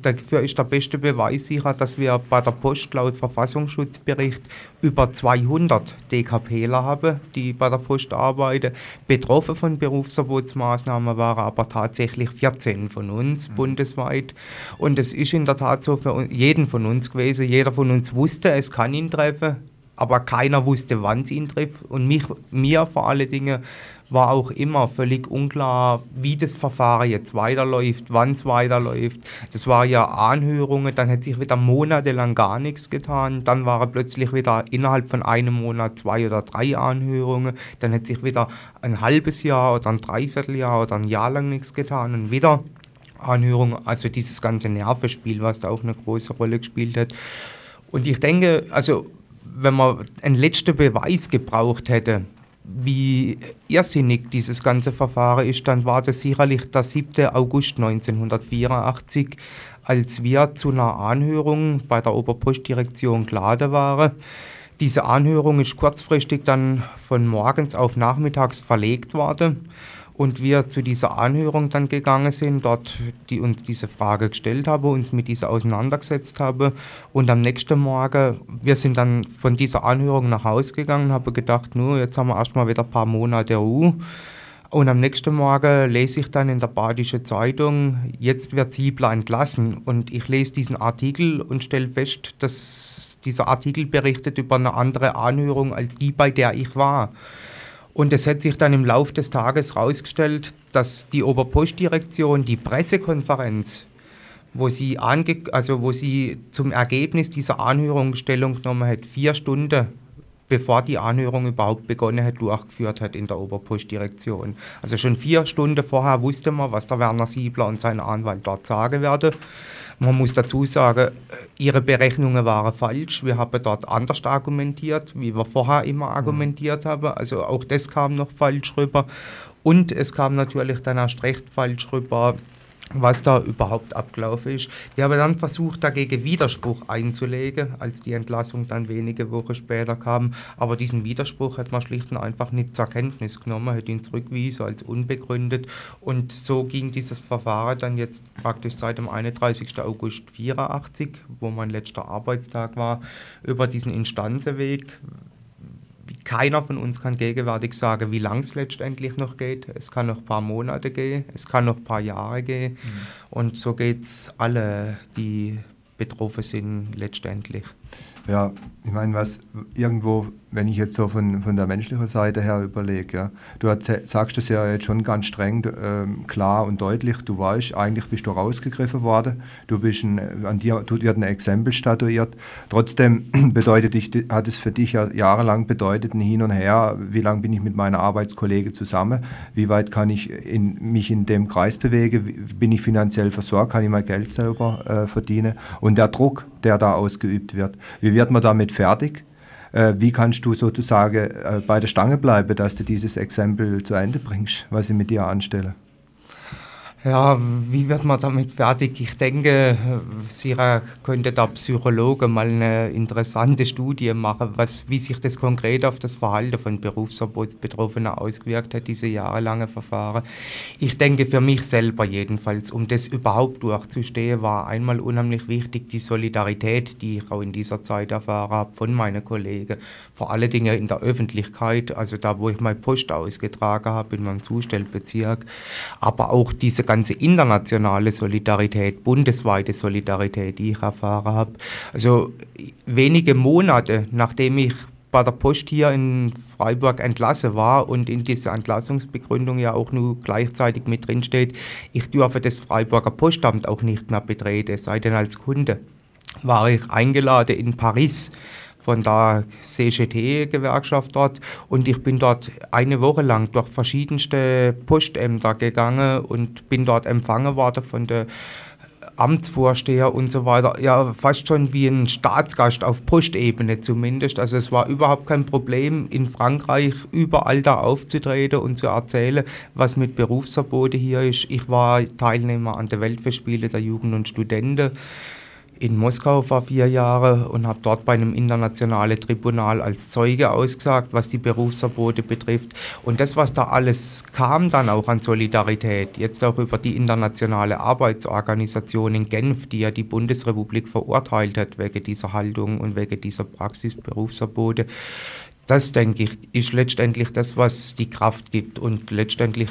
dafür ist der beste Beweis sicher, dass wir bei der Post laut Verfassungsschutzbericht über zweihundert D K Pler haben, die bei der Post arbeiten. Betroffen von Berufsverbotsmaßnahmen waren aber tatsächlich vierzehn von uns mhm. bundesweit. Und es ist in der Tat so für jeden von uns gewesen. Jeder von uns wusste, es kann ihn treffen, aber keiner wusste, wann es ihn trifft. Und mich, mir vor allen Dingen war auch immer völlig unklar, wie das Verfahren jetzt weiterläuft, wann es weiterläuft. Das war ja Anhörungen, dann hat sich wieder monatelang gar nichts getan, dann waren plötzlich wieder innerhalb von einem Monat zwei oder drei Anhörungen, dann hat sich wieder ein halbes Jahr oder ein Dreivierteljahr oder ein Jahr lang nichts getan und wieder Anhörungen. Also dieses ganze Nervenspiel, was da auch eine große Rolle gespielt hat. Und ich denke, also wenn man einen letzten Beweis gebraucht hätte, wie irrsinnig dieses ganze Verfahren ist, dann war das sicherlich der siebter August neunzehnhundertvierundachtzig, als wir zu einer Anhörung bei der Oberpostdirektion geladen waren. Diese Anhörung ist kurzfristig dann von morgens auf nachmittags verlegt worden und wir zu dieser Anhörung dann gegangen sind, dort die uns diese Frage gestellt haben, uns mit dieser auseinandergesetzt haben und am nächsten Morgen, wir sind dann von dieser Anhörung nach Hause gegangen und haben gedacht, nur jetzt haben wir erstmal wieder ein paar Monate Ruhe. Und am nächsten Morgen lese ich dann in der Badischen Zeitung, jetzt wird Siebler entlassen, und ich lese diesen Artikel und stelle fest, dass dieser Artikel berichtet über eine andere Anhörung als die, bei der ich war. Und es hat sich dann im Laufe des Tages herausgestellt, dass die Oberpostdirektion die Pressekonferenz, wo sie, ange- also wo sie zum Ergebnis dieser Anhörung Stellung genommen hat, vier Stunden bevor die Anhörung überhaupt begonnen hat, durchgeführt hat in der Oberpostdirektion. Also schon vier Stunden vorher wusste man, was der Werner Siebler und sein Anwalt dort sagen werden. Man muss dazu sagen, ihre Berechnungen waren falsch. Wir haben dort anders argumentiert, wie wir vorher immer argumentiert haben. Also auch das kam noch falsch rüber. Und es kam natürlich dann erst recht falsch rüber, was da überhaupt abgelaufen ist. Wir haben dann versucht, dagegen Widerspruch einzulegen, als die Entlassung dann wenige Wochen später kam. Aber diesen Widerspruch hat man schlicht und einfach nicht zur Kenntnis genommen, hat ihn zurückgewiesen als unbegründet. Und so ging dieses Verfahren dann jetzt praktisch seit dem einunddreißigster August neunzehnhundertvierundachtzig, wo mein letzter Arbeitstag war, über diesen Instanzenweg. Keiner von uns kann gegenwärtig sagen, wie lang es letztendlich noch geht. Es kann noch ein paar Monate gehen, es kann noch ein paar Jahre gehen. Mhm. Und so geht es alle, die betroffen sind, letztendlich. Ja, ich meine, was irgendwo, wenn ich jetzt so von, von der menschlichen Seite her überlege, ja, du erzähl, sagst es ja jetzt schon ganz streng, ähm, klar und deutlich, du weißt, eigentlich bist du rausgegriffen worden, du bist ein, an dir wird ein Exempel statuiert, trotzdem bedeutet dich, hat es für dich ja jahrelang bedeutet, ein Hin und Her, wie lange bin ich mit meiner Arbeitskollege zusammen, wie weit kann ich in, mich in dem Kreis bewegen, bin ich finanziell versorgt, kann ich mein Geld selber äh, verdienen, und der Druck, der da ausgeübt wird, wie wird man damit fertig? äh, wie kannst du sozusagen äh, bei der Stange bleiben, dass du dieses Exempel zu Ende bringst, was ich mit dir anstelle? Ja, wie wird man damit fertig? Ich denke, Sira könnte da Psychologe mal eine interessante Studie machen, was, wie sich das konkret auf das Verhalten von Berufsverbotsbetroffenen ausgewirkt hat, diese jahrelange Verfahren. Ich denke, für mich selber jedenfalls, um das überhaupt durchzustehen, war einmal unheimlich wichtig die Solidarität, die ich auch in dieser Zeit erfahren habe von meinen Kollegen, vor allen Dingen in der Öffentlichkeit, also da, wo ich meine Post ausgetragen habe, in meinem Zustellbezirk, aber auch diese ganze internationale Solidarität, bundesweite Solidarität, die ich erfahren habe. Also wenige Monate, nachdem ich bei der Post hier in Freiburg entlassen war und in dieser Entlassungsbegründung ja auch nur gleichzeitig mit drin steht, ich dürfe das Freiburger Postamt auch nicht mehr betreten, sei denn als Kunde, war ich eingeladen in Paris von der C G T-Gewerkschaft dort und ich bin dort eine Woche lang durch verschiedenste Postämter gegangen und bin dort empfangen worden von der Amtsvorsteher und so weiter, ja fast schon wie ein Staatsgast auf Postebene zumindest, also es war überhaupt kein Problem in Frankreich überall da aufzutreten und zu erzählen, was mit Berufsverboten hier ist. Ich war Teilnehmer an der Weltfestspiele der Jugend und Studenten in Moskau vor vier Jahren und habe dort bei einem internationalen Tribunal als Zeuge ausgesagt, was die Berufsverbote betrifft. Und das, was da alles kam dann auch an Solidarität, jetzt auch über die internationale Arbeitsorganisation in Genf, die ja die Bundesrepublik verurteilt hat wegen dieser Haltung und wegen dieser Praxis Berufsverbote, das, denke ich, ist letztendlich das, was die Kraft gibt und letztendlich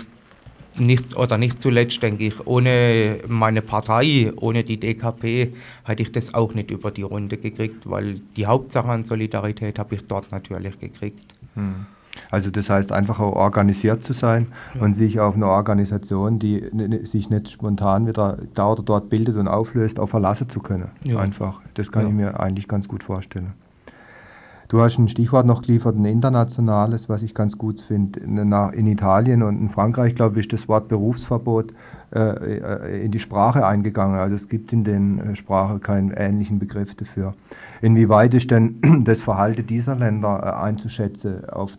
Nicht, oder nicht zuletzt, denke ich, ohne meine Partei, ohne die D K P, hätte ich das auch nicht über die Runde gekriegt, weil die Hauptsache an Solidarität habe ich dort natürlich gekriegt. Hm. Also das heißt, einfach auch organisiert zu sein, ja, und sich auf eine Organisation, die sich nicht spontan wieder da oder dort bildet und auflöst, auch verlassen zu können. Ja. Einfach. Das kann ja. ich mir eigentlich ganz gut vorstellen. Du hast ein Stichwort noch geliefert, ein internationales, was ich ganz gut finde. In Italien und in Frankreich, glaube ich, ist das Wort Berufsverbot äh, in die Sprache eingegangen. Also es gibt in den Sprachen keinen ähnlichen Begriff dafür. Inwieweit ist denn das Verhalten dieser Länder einzuschätzen auf,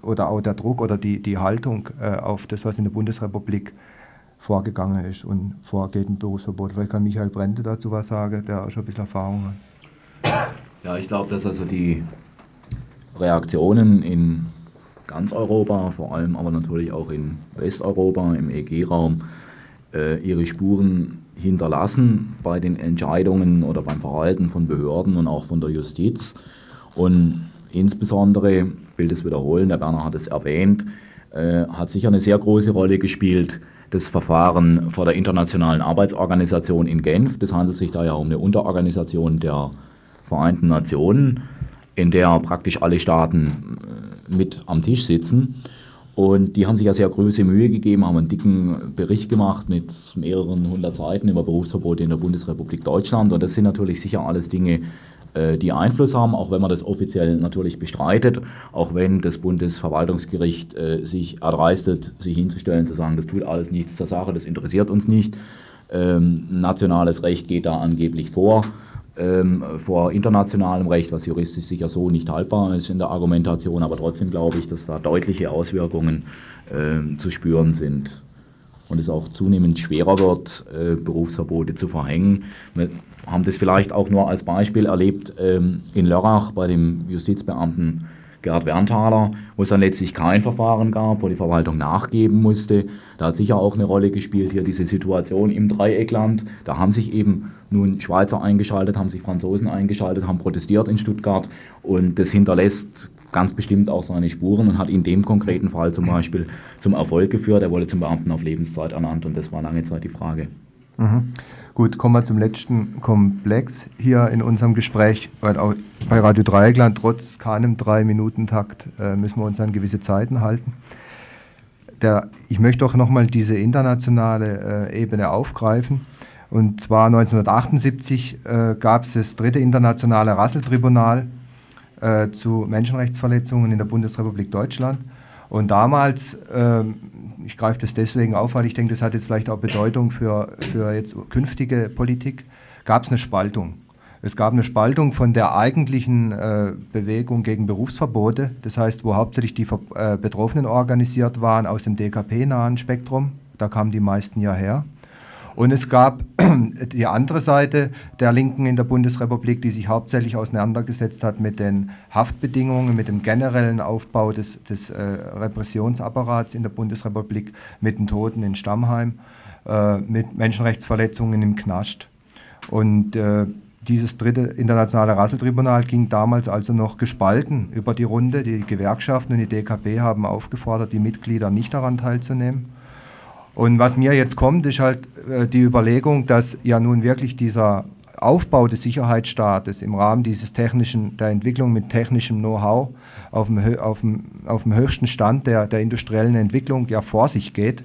oder auch der Druck oder die, die Haltung äh, auf das, was in der Bundesrepublik vorgegangen ist und vorgeht im Berufsverbot? Vielleicht kann Michael Brendle dazu was sagen, der auch schon ein bisschen Erfahrung hat. Ja, ich glaube, dass also die Reaktionen in ganz Europa, vor allem aber natürlich auch in Westeuropa, im E G-Raum, äh, ihre Spuren hinterlassen bei den Entscheidungen oder beim Verhalten von Behörden und auch von der Justiz. Und insbesondere, ich will das wiederholen, der Werner hat es erwähnt, äh, hat sicher eine sehr große Rolle gespielt, das Verfahren vor der Internationalen Arbeitsorganisation in Genf. Das handelt sich da ja um eine Unterorganisation der Vereinten Nationen, in der praktisch alle Staaten mit am Tisch sitzen. Und die haben sich ja sehr große Mühe gegeben, haben einen dicken Bericht gemacht mit mehreren hundert Seiten über Berufsverbote in der Bundesrepublik Deutschland. Und das sind natürlich sicher alles Dinge, die Einfluss haben, auch wenn man das offiziell natürlich bestreitet, auch wenn das Bundesverwaltungsgericht sich erdreistet, sich hinzustellen, zu sagen, das tut alles nichts zur Sache, das interessiert uns nicht. Nationales Recht geht da angeblich vor. Ähm, vor internationalem Recht, was juristisch sicher so nicht haltbar ist in der Argumentation, aber trotzdem glaube ich, dass da deutliche Auswirkungen ähm, zu spüren sind und es auch zunehmend schwerer wird, äh, Berufsverbote zu verhängen. Wir haben das vielleicht auch nur als Beispiel erlebt ähm, in Lörrach bei dem Justizbeamten Gerhard Wernthaler, wo es dann letztlich kein Verfahren gab, wo die Verwaltung nachgeben musste. Da hat sicher auch eine Rolle gespielt hier diese Situation im Dreieckland. Da haben sich eben nun Schweizer eingeschaltet, haben sich Franzosen eingeschaltet, haben protestiert in Stuttgart und das hinterlässt ganz bestimmt auch seine Spuren und hat in dem konkreten Fall zum Beispiel zum Erfolg geführt. Er wurde zum Beamten auf Lebenszeit ernannt und das war lange Zeit die Frage. Mhm. Gut, kommen wir zum letzten Komplex hier in unserem Gespräch, weil auch bei Radio Dreieckland trotz keinem drei Minuten Takt äh, müssen wir uns an gewisse Zeiten halten. Der, ich möchte auch nochmal diese internationale äh, Ebene aufgreifen. Und zwar neunzehnhundertachtundsiebzig äh, gab es das dritte internationale Rasseltribunal äh, zu Menschenrechtsverletzungen in der Bundesrepublik Deutschland. Und damals, äh, ich greife das deswegen auf, weil ich denke, das hat jetzt vielleicht auch Bedeutung für, für jetzt künftige Politik, gab es eine Spaltung. Es gab eine Spaltung von der eigentlichen äh, Bewegung gegen Berufsverbote, das heißt, wo hauptsächlich die Ver äh, Betroffenen organisiert waren aus dem D K P-nahen Spektrum, da kamen die meisten ja her. Und es gab die andere Seite der Linken in der Bundesrepublik, die sich hauptsächlich auseinandergesetzt hat mit den Haftbedingungen, mit dem generellen Aufbau des, des äh, Repressionsapparats in der Bundesrepublik, mit den Toten in Stammheim, äh, mit Menschenrechtsverletzungen im Knast. Und äh, dieses dritte internationale Rasseltribunal ging damals also noch gespalten über die Runde. Die Gewerkschaften und die D K P haben aufgefordert, die Mitglieder nicht daran teilzunehmen. Und was mir jetzt kommt, ist halt äh, die Überlegung, dass ja nun wirklich dieser Aufbau des Sicherheitsstaates im Rahmen dieses technischen, der Entwicklung mit technischem Know-how auf dem, auf dem, auf dem höchsten Stand der, der industriellen Entwicklung ja vor sich geht.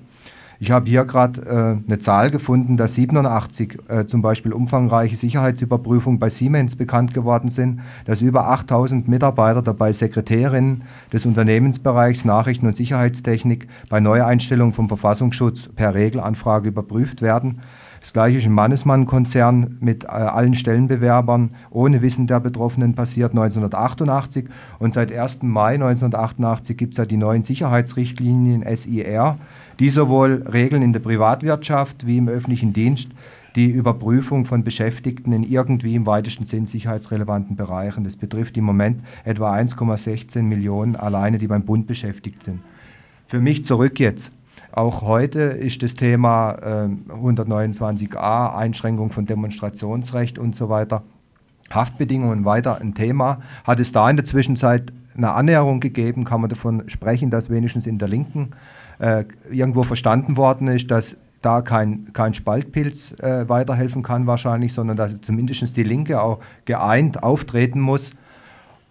Ich habe hier gerade äh, eine Zahl gefunden, dass siebenundachtzig äh, zum Beispiel umfangreiche Sicherheitsüberprüfungen bei Siemens bekannt geworden sind, dass über achttausend Mitarbeiter, dabei Sekretärinnen des Unternehmensbereichs Nachrichten- und Sicherheitstechnik, bei Neueinstellung vom Verfassungsschutz per Regelanfrage überprüft werden. Das gleiche ist im Mannesmann-Konzern mit äh, allen Stellenbewerbern ohne Wissen der Betroffenen passiert neunzehnhundertachtundachtzig. Und seit ersten Mai neunzehnhundertachtundachtzig gibt es ja die neuen Sicherheitsrichtlinien S I R, die sowohl Regeln in der Privatwirtschaft wie im öffentlichen Dienst die Überprüfung von Beschäftigten in irgendwie im weitesten Sinn sicherheitsrelevanten Bereichen. Das betrifft im Moment etwa eins Komma sechzehn Millionen alleine, die beim Bund beschäftigt sind. Für mich zurück jetzt. Auch heute ist das Thema äh, hundertneunundzwanzig a, Einschränkung von Demonstrationsrecht und so weiter, Haftbedingungen weiter ein Thema. Hat es da in der Zwischenzeit eine Annäherung gegeben, kann man davon sprechen, dass wenigstens in der Linken äh, irgendwo verstanden worden ist, dass da kein, kein Spaltpilz äh, weiterhelfen kann wahrscheinlich, sondern dass zumindest die Linke auch geeint auftreten muss,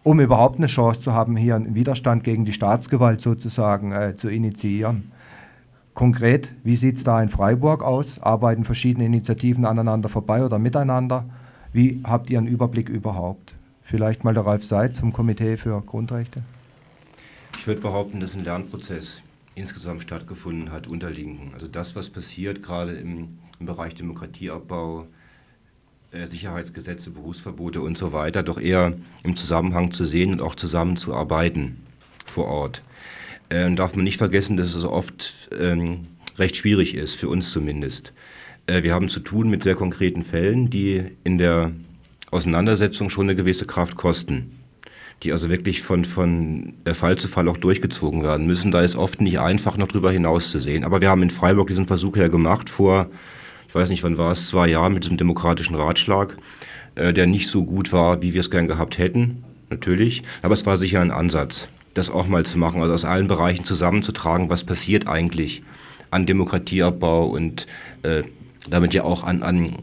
um überhaupt eine Chance zu haben, hier einen Widerstand gegen die Staatsgewalt sozusagen äh, zu initiieren. Konkret, wie sieht es da in Freiburg aus? Arbeiten verschiedene Initiativen aneinander vorbei oder miteinander? Wie habt ihr einen Überblick überhaupt? Vielleicht mal der Ralf Seitz vom Komitee für Grundrechte. Ich würde behaupten, dass ein Lernprozess insgesamt stattgefunden hat unter Linken. Also das, was passiert, gerade im, im Bereich Demokratieabbau, äh, Sicherheitsgesetze, Berufsverbote und so weiter, doch eher im Zusammenhang zu sehen und auch zusammenzuarbeiten vor Ort. Ähm, darf man nicht vergessen, dass es oft ähm, recht schwierig ist, für uns zumindest. Äh, wir haben zu tun mit sehr konkreten Fällen, die in der Auseinandersetzung schon eine gewisse Kraft kosten, die also wirklich von, von Fall zu Fall auch durchgezogen werden müssen. Da ist oft nicht einfach, noch drüber hinaus zu sehen. Aber wir haben in Freiburg diesen Versuch ja gemacht vor, ich weiß nicht wann war es, zwei Jahren mit diesem demokratischen Ratschlag, äh, der nicht so gut war, wie wir es gern gehabt hätten, natürlich. Aber es war sicher ein Ansatz, das auch mal zu machen, also aus allen Bereichen zusammenzutragen, was passiert eigentlich an Demokratieabbau und äh, damit ja auch an, an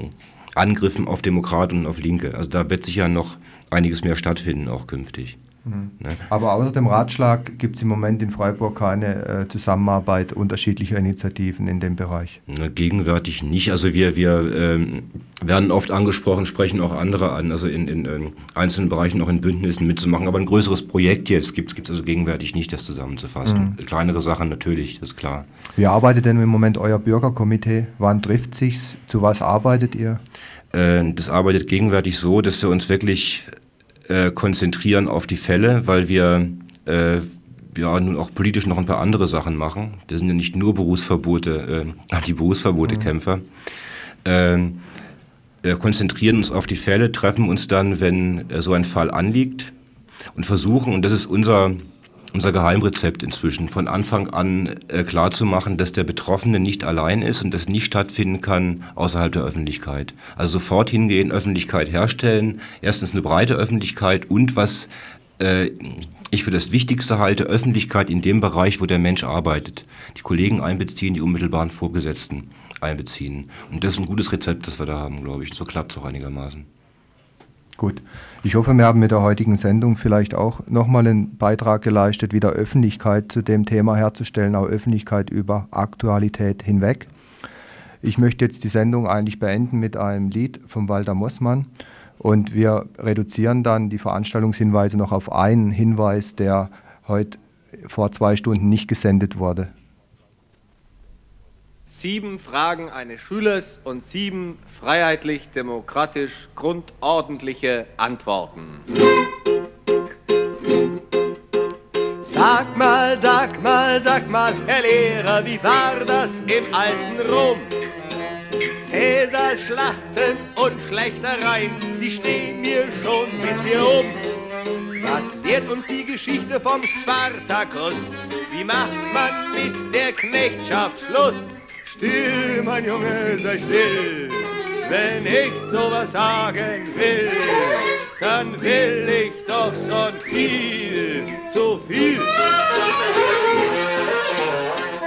Angriffen auf Demokraten und auf Linke. Also da wird sicher noch einiges mehr stattfinden, auch künftig. Mhm. Ne? Aber außer dem Ratschlag gibt es im Moment in Freiburg keine äh, Zusammenarbeit unterschiedlicher Initiativen in dem Bereich? Na, gegenwärtig nicht. Also wir, wir ähm, werden oft angesprochen, sprechen auch andere an, also in, in ähm, einzelnen Bereichen auch in Bündnissen mitzumachen. Aber ein größeres Projekt jetzt gibt es also gegenwärtig nicht, das zusammenzufassen. Mhm. Kleinere Sachen natürlich, das ist klar. Wie arbeitet denn im Moment euer Bürgerkomitee? Wann trifft sich's? Zu was arbeitet ihr? Äh, das arbeitet gegenwärtig so, dass wir uns wirklich Äh, konzentrieren auf die Fälle, weil wir äh, ja nun auch politisch noch ein paar andere Sachen machen. Wir sind ja nicht nur Berufsverbote, äh, die Berufsverbotekämpfer. Mhm. Äh, äh, konzentrieren uns auf die Fälle, treffen uns dann, wenn äh, so ein Fall anliegt und versuchen, und das ist unser, unser Geheimrezept inzwischen, von Anfang an äh, klarzumachen, dass der Betroffene nicht allein ist und das nicht stattfinden kann außerhalb der Öffentlichkeit. Also sofort hingehen, Öffentlichkeit herstellen, erstens eine breite Öffentlichkeit und was äh, ich für das Wichtigste halte, Öffentlichkeit in dem Bereich, wo der Mensch arbeitet. Die Kollegen einbeziehen, die unmittelbaren Vorgesetzten einbeziehen. Und das ist ein gutes Rezept, das wir da haben, glaube ich. So klappt es auch einigermaßen. Gut. Ich hoffe, wir haben mit der heutigen Sendung vielleicht auch nochmal einen Beitrag geleistet, wieder Öffentlichkeit zu dem Thema herzustellen, auch Öffentlichkeit über Aktualität hinweg. Ich möchte jetzt die Sendung eigentlich beenden mit einem Lied von Walter Mossmann und wir reduzieren dann die Veranstaltungshinweise noch auf einen Hinweis, der heute vor zwei Stunden nicht gesendet wurde. Sieben Fragen eines Schülers und sieben freiheitlich-demokratisch grundordentliche Antworten. Sag mal, sag mal, sag mal, Herr Lehrer, wie war das im alten Rom? Cäsars Schlachten und Schlechtereien, die stehen mir schon bis hier oben. Was lehrt uns die Geschichte vom Spartakus? Wie macht man mit der Knechtschaft Schluss? Still, mein Junge, sei still, wenn ich sowas sagen will, dann will ich doch schon viel, zu viel.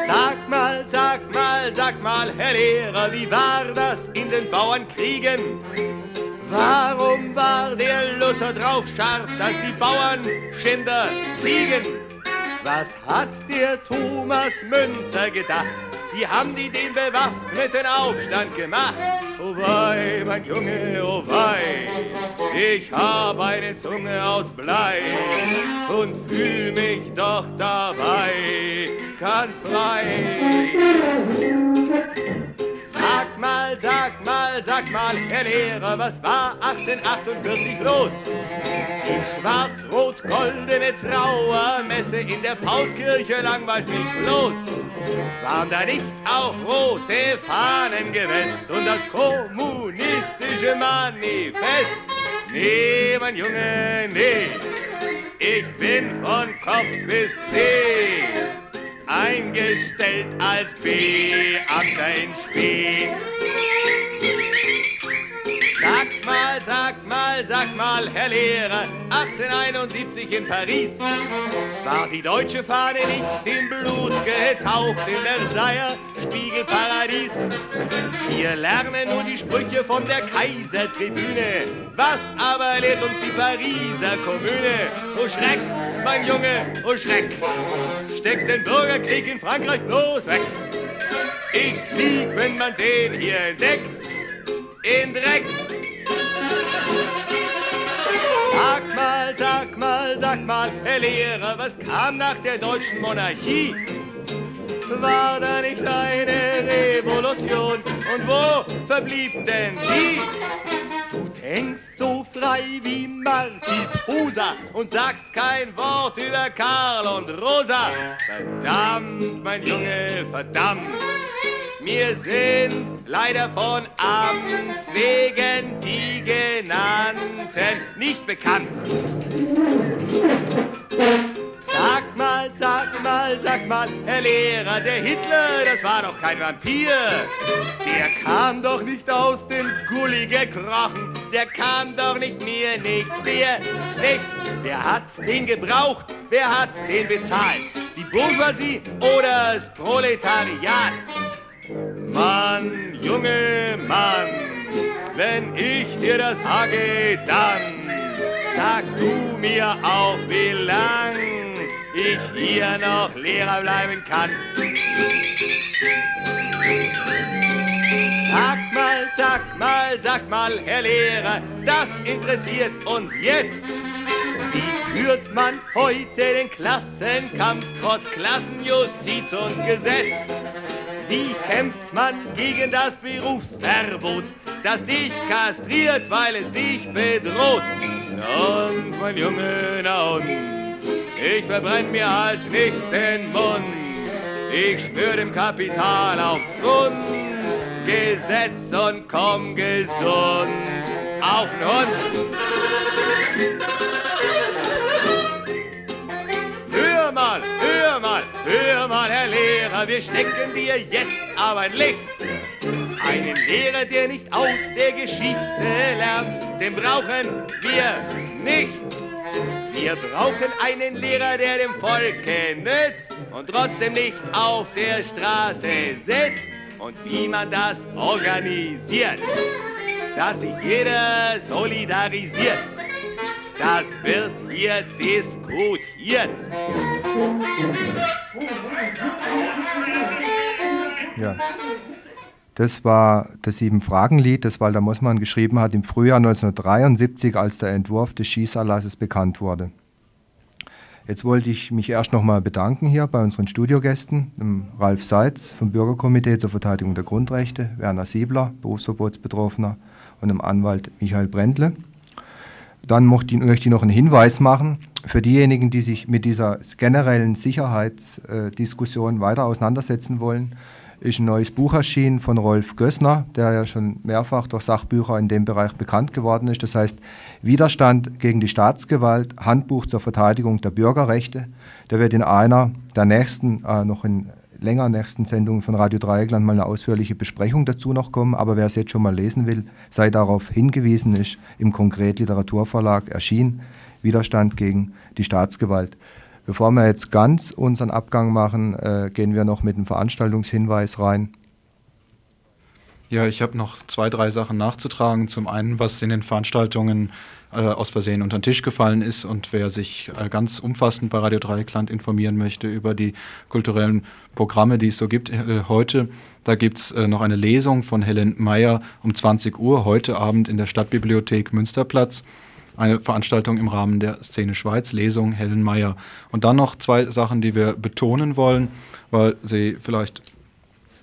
Sag mal, sag mal, sag mal, Herr Lehrer, wie war das in den Bauernkriegen? Warum war der Luther drauf scharf, dass die Bauern Schinder siegen? Was hat der Thomas Münzer gedacht? Die haben die den bewaffneten Aufstand gemacht. Oh wei, mein Junge, oh wei, ich hab eine Zunge aus Blei und fühl mich doch dabei ganz frei. Sag mal, sag mal, sag mal, Herr Lehrer, was war achtzehnhundertachtundvierzig los? Die schwarz-rot-goldene Trauermesse in der Paulskirche langweilt mich bloß. Waren da nicht auch rote Fahnen gehisst und das kommunistische Manifest? Nee, mein Junge, nee, ich bin von Kopf bis Zeh eingestellt als Beamter in Spee. Sag mal, sag mal, sag mal, Herr Lehrer, achtzehnhunderteinundsiebzig in Paris war die deutsche Fahne nicht in Blut getaucht im Versailler Spiegelparadies. Wir lernen nur die Sprüche von der Kaisertribüne, was aber lehrt uns die Pariser Kommune? Oh Schreck, mein Junge, oh Schreck, steckt den Bürgerkrieg in Frankreich bloß weg. Ich lieg, wenn man den hier entdeckt, in Dreck. Sag mal, sag mal, sag mal, Herr Lehrer, was kam nach der deutschen Monarchie? War da nicht eine Revolution? Und wo verblieb denn die? Du denkst so frei wie Martin Husa und sagst kein Wort über Karl und Rosa. Verdammt, mein Junge, verdammt. Wir sind leider von Amts wegen die Genannten nicht bekannt. Sag mal, sag mal, sag mal, Herr Lehrer, der Hitler, das war doch kein Vampir. Der kam doch nicht aus dem Gully gekrochen, der kam doch nicht mir, nicht dir, nicht. Wer hat's den gebraucht, wer hat's den bezahlt? Die Bourgeoisie oder das Proletariat? Mann, Junge, Mann, wenn ich dir das sage, dann sag du mir auch, wie lang ich hier noch Lehrer bleiben kann. Sag mal, sag mal, sag mal, Herr Lehrer, das interessiert uns jetzt. Wie führt man heute den Klassenkampf trotz Klassenjustiz und Gesetz? Wie kämpft man gegen das Berufsverbot, das dich kastriert, weil es dich bedroht? Na und, mein Junge, na und, ich verbrenn mir halt nicht den Mund. Ich schwör dem Kapital aufs Grundgesetz und komm gesund auf den Hund. Hör mal, hör mal, hör mal, Herr Lehrer, wir stecken dir jetzt aber ein Licht. Einen Lehrer, der nicht aus der Geschichte lernt, den brauchen wir nicht. Wir brauchen einen Lehrer, der dem Volke nützt und trotzdem nicht auf der Straße sitzt. Und wie man das organisiert, dass sich jeder solidarisiert, das wird hier diskutiert. Ja, das war das Sieben-Fragen-Lied, das Walter Mossmann geschrieben hat im Frühjahr neunzehnhundertdreiundsiebzig, als der Entwurf des Schießerlasses bekannt wurde. Jetzt wollte ich mich erst nochmal bedanken hier bei unseren Studiogästen, dem Ralf Seitz vom Bürgerkomitee zur Verteidigung der Grundrechte, Werner Siebler, Berufsverbotsbetroffener, und dem Anwalt Michael Brendle. Dann möchte ich noch einen Hinweis machen für diejenigen, die sich mit dieser generellen Sicherheitsdiskussion weiter auseinandersetzen wollen. Ist ein neues Buch erschienen von Rolf Gössner, der ja schon mehrfach durch Sachbücher in dem Bereich bekannt geworden ist. Das heißt Widerstand gegen die Staatsgewalt, Handbuch zur Verteidigung der Bürgerrechte. Der wird in einer der nächsten, äh, noch in länger nächsten Sendungen von Radio Dreieckland mal eine ausführliche Besprechung dazu noch kommen. Aber wer es jetzt schon mal lesen will, sei darauf hingewiesen, ist im Konkret Literaturverlag erschienen. Widerstand gegen die Staatsgewalt. Bevor wir jetzt ganz unseren Abgang machen, äh, gehen wir noch mit einem Veranstaltungshinweis rein. Ja, ich habe noch zwei, drei Sachen nachzutragen. Zum einen, was in den Veranstaltungen äh, aus Versehen unter den Tisch gefallen ist, und wer sich äh, ganz umfassend bei Radio Dreieckland informieren möchte über die kulturellen Programme, die es so gibt äh, heute, da gibt es äh, noch eine Lesung von Helen Meyer um zwanzig Uhr heute Abend in der Stadtbibliothek Münsterplatz. Eine Veranstaltung im Rahmen der Szene Schweiz, Lesung Helen Meyer. Und dann noch zwei Sachen, die wir betonen wollen, weil sie vielleicht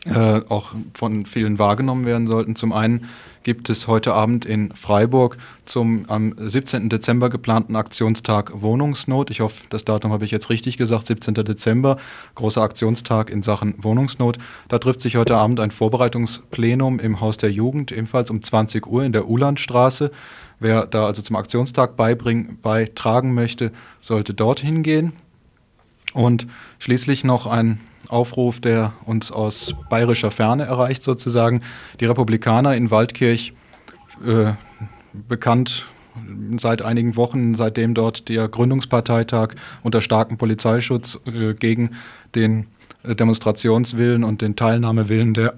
äh, auch von vielen wahrgenommen werden sollten. Zum einen gibt es heute Abend in Freiburg zum am siebzehnten Dezember geplanten Aktionstag Wohnungsnot. Ich hoffe, das Datum habe ich jetzt richtig gesagt, siebzehnten Dezember, großer Aktionstag in Sachen Wohnungsnot. Da trifft sich heute Abend ein Vorbereitungsplenum im Haus der Jugend, ebenfalls um zwanzig Uhr in der Uhlandstraße. Wer da also zum Aktionstag beibringen, beitragen möchte, sollte dorthin gehen. Und schließlich noch ein Aufruf, der uns aus bayerischer Ferne erreicht sozusagen. Die Republikaner in Waldkirch, äh, bekannt seit einigen Wochen, seitdem dort der Gründungsparteitag unter starkem Polizeischutz äh, gegen den Demonstrationswillen und den Teilnahmewillen der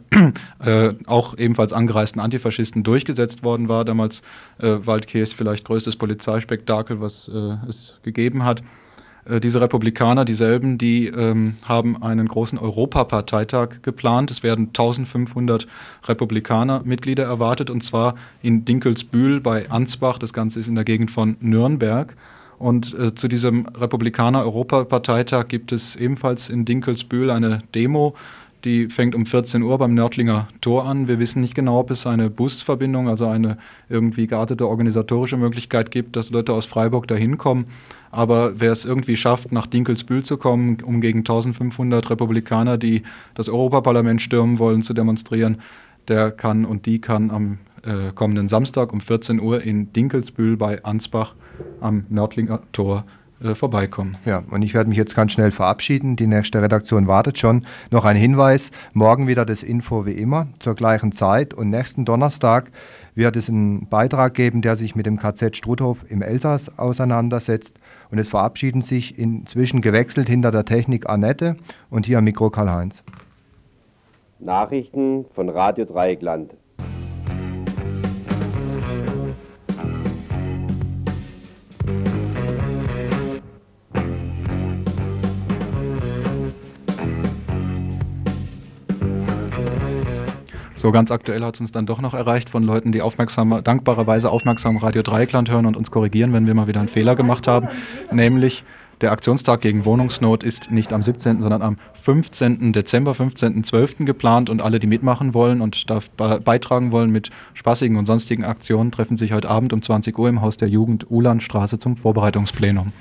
äh, auch ebenfalls angereisten Antifaschisten durchgesetzt worden war. Damals äh, Waldkirchs vielleicht größtes Polizeispektakel, was äh, es gegeben hat. Äh, diese Republikaner, dieselben, die ähm, haben einen großen Europaparteitag geplant. Es werden eintausendfünfhundert Republikaner-Mitglieder erwartet, und zwar in Dinkelsbühl bei Ansbach. Das Ganze ist in der Gegend von Nürnberg. Und äh, zu diesem Republikaner-Europaparteitag gibt es ebenfalls in Dinkelsbühl eine Demo, die fängt um vierzehn Uhr beim Nördlinger Tor an. Wir wissen nicht genau, ob es eine Busverbindung, also eine irgendwie geartete organisatorische Möglichkeit gibt, dass Leute aus Freiburg da hinkommen. Aber wer es irgendwie schafft, nach Dinkelsbühl zu kommen, um gegen eintausendfünfhundert Republikaner, die das Europaparlament stürmen wollen, zu demonstrieren, der kann und die kann am äh, kommenden Samstag um vierzehn Uhr in Dinkelsbühl bei Ansbach am Nördlinger Tor äh, vorbeikommen. Ja, und ich werde mich jetzt ganz schnell verabschieden. Die nächste Redaktion wartet schon. Noch ein Hinweis, morgen wieder das Info wie immer, zur gleichen Zeit, und nächsten Donnerstag wird es einen Beitrag geben, der sich mit dem K Z Struthof im Elsass auseinandersetzt. Und es verabschieden sich inzwischen gewechselt hinter der Technik Annette und hier am Mikro Karl-Heinz. Nachrichten von Radio Dreieckland. So ganz aktuell hat es uns dann doch noch erreicht von Leuten, die aufmerksam, dankbarerweise aufmerksam Radio Dreieckland hören und uns korrigieren, wenn wir mal wieder einen Fehler gemacht haben. Nämlich, der Aktionstag gegen Wohnungsnot ist nicht am siebzehnten, sondern am fünfzehnten Dezember, fünfzehnten zwölften geplant, und alle, die mitmachen wollen und da beitragen wollen mit spaßigen und sonstigen Aktionen, treffen sich heute Abend um zwanzig Uhr im Haus der Jugend Uhlandstraße zum Vorbereitungsplenum.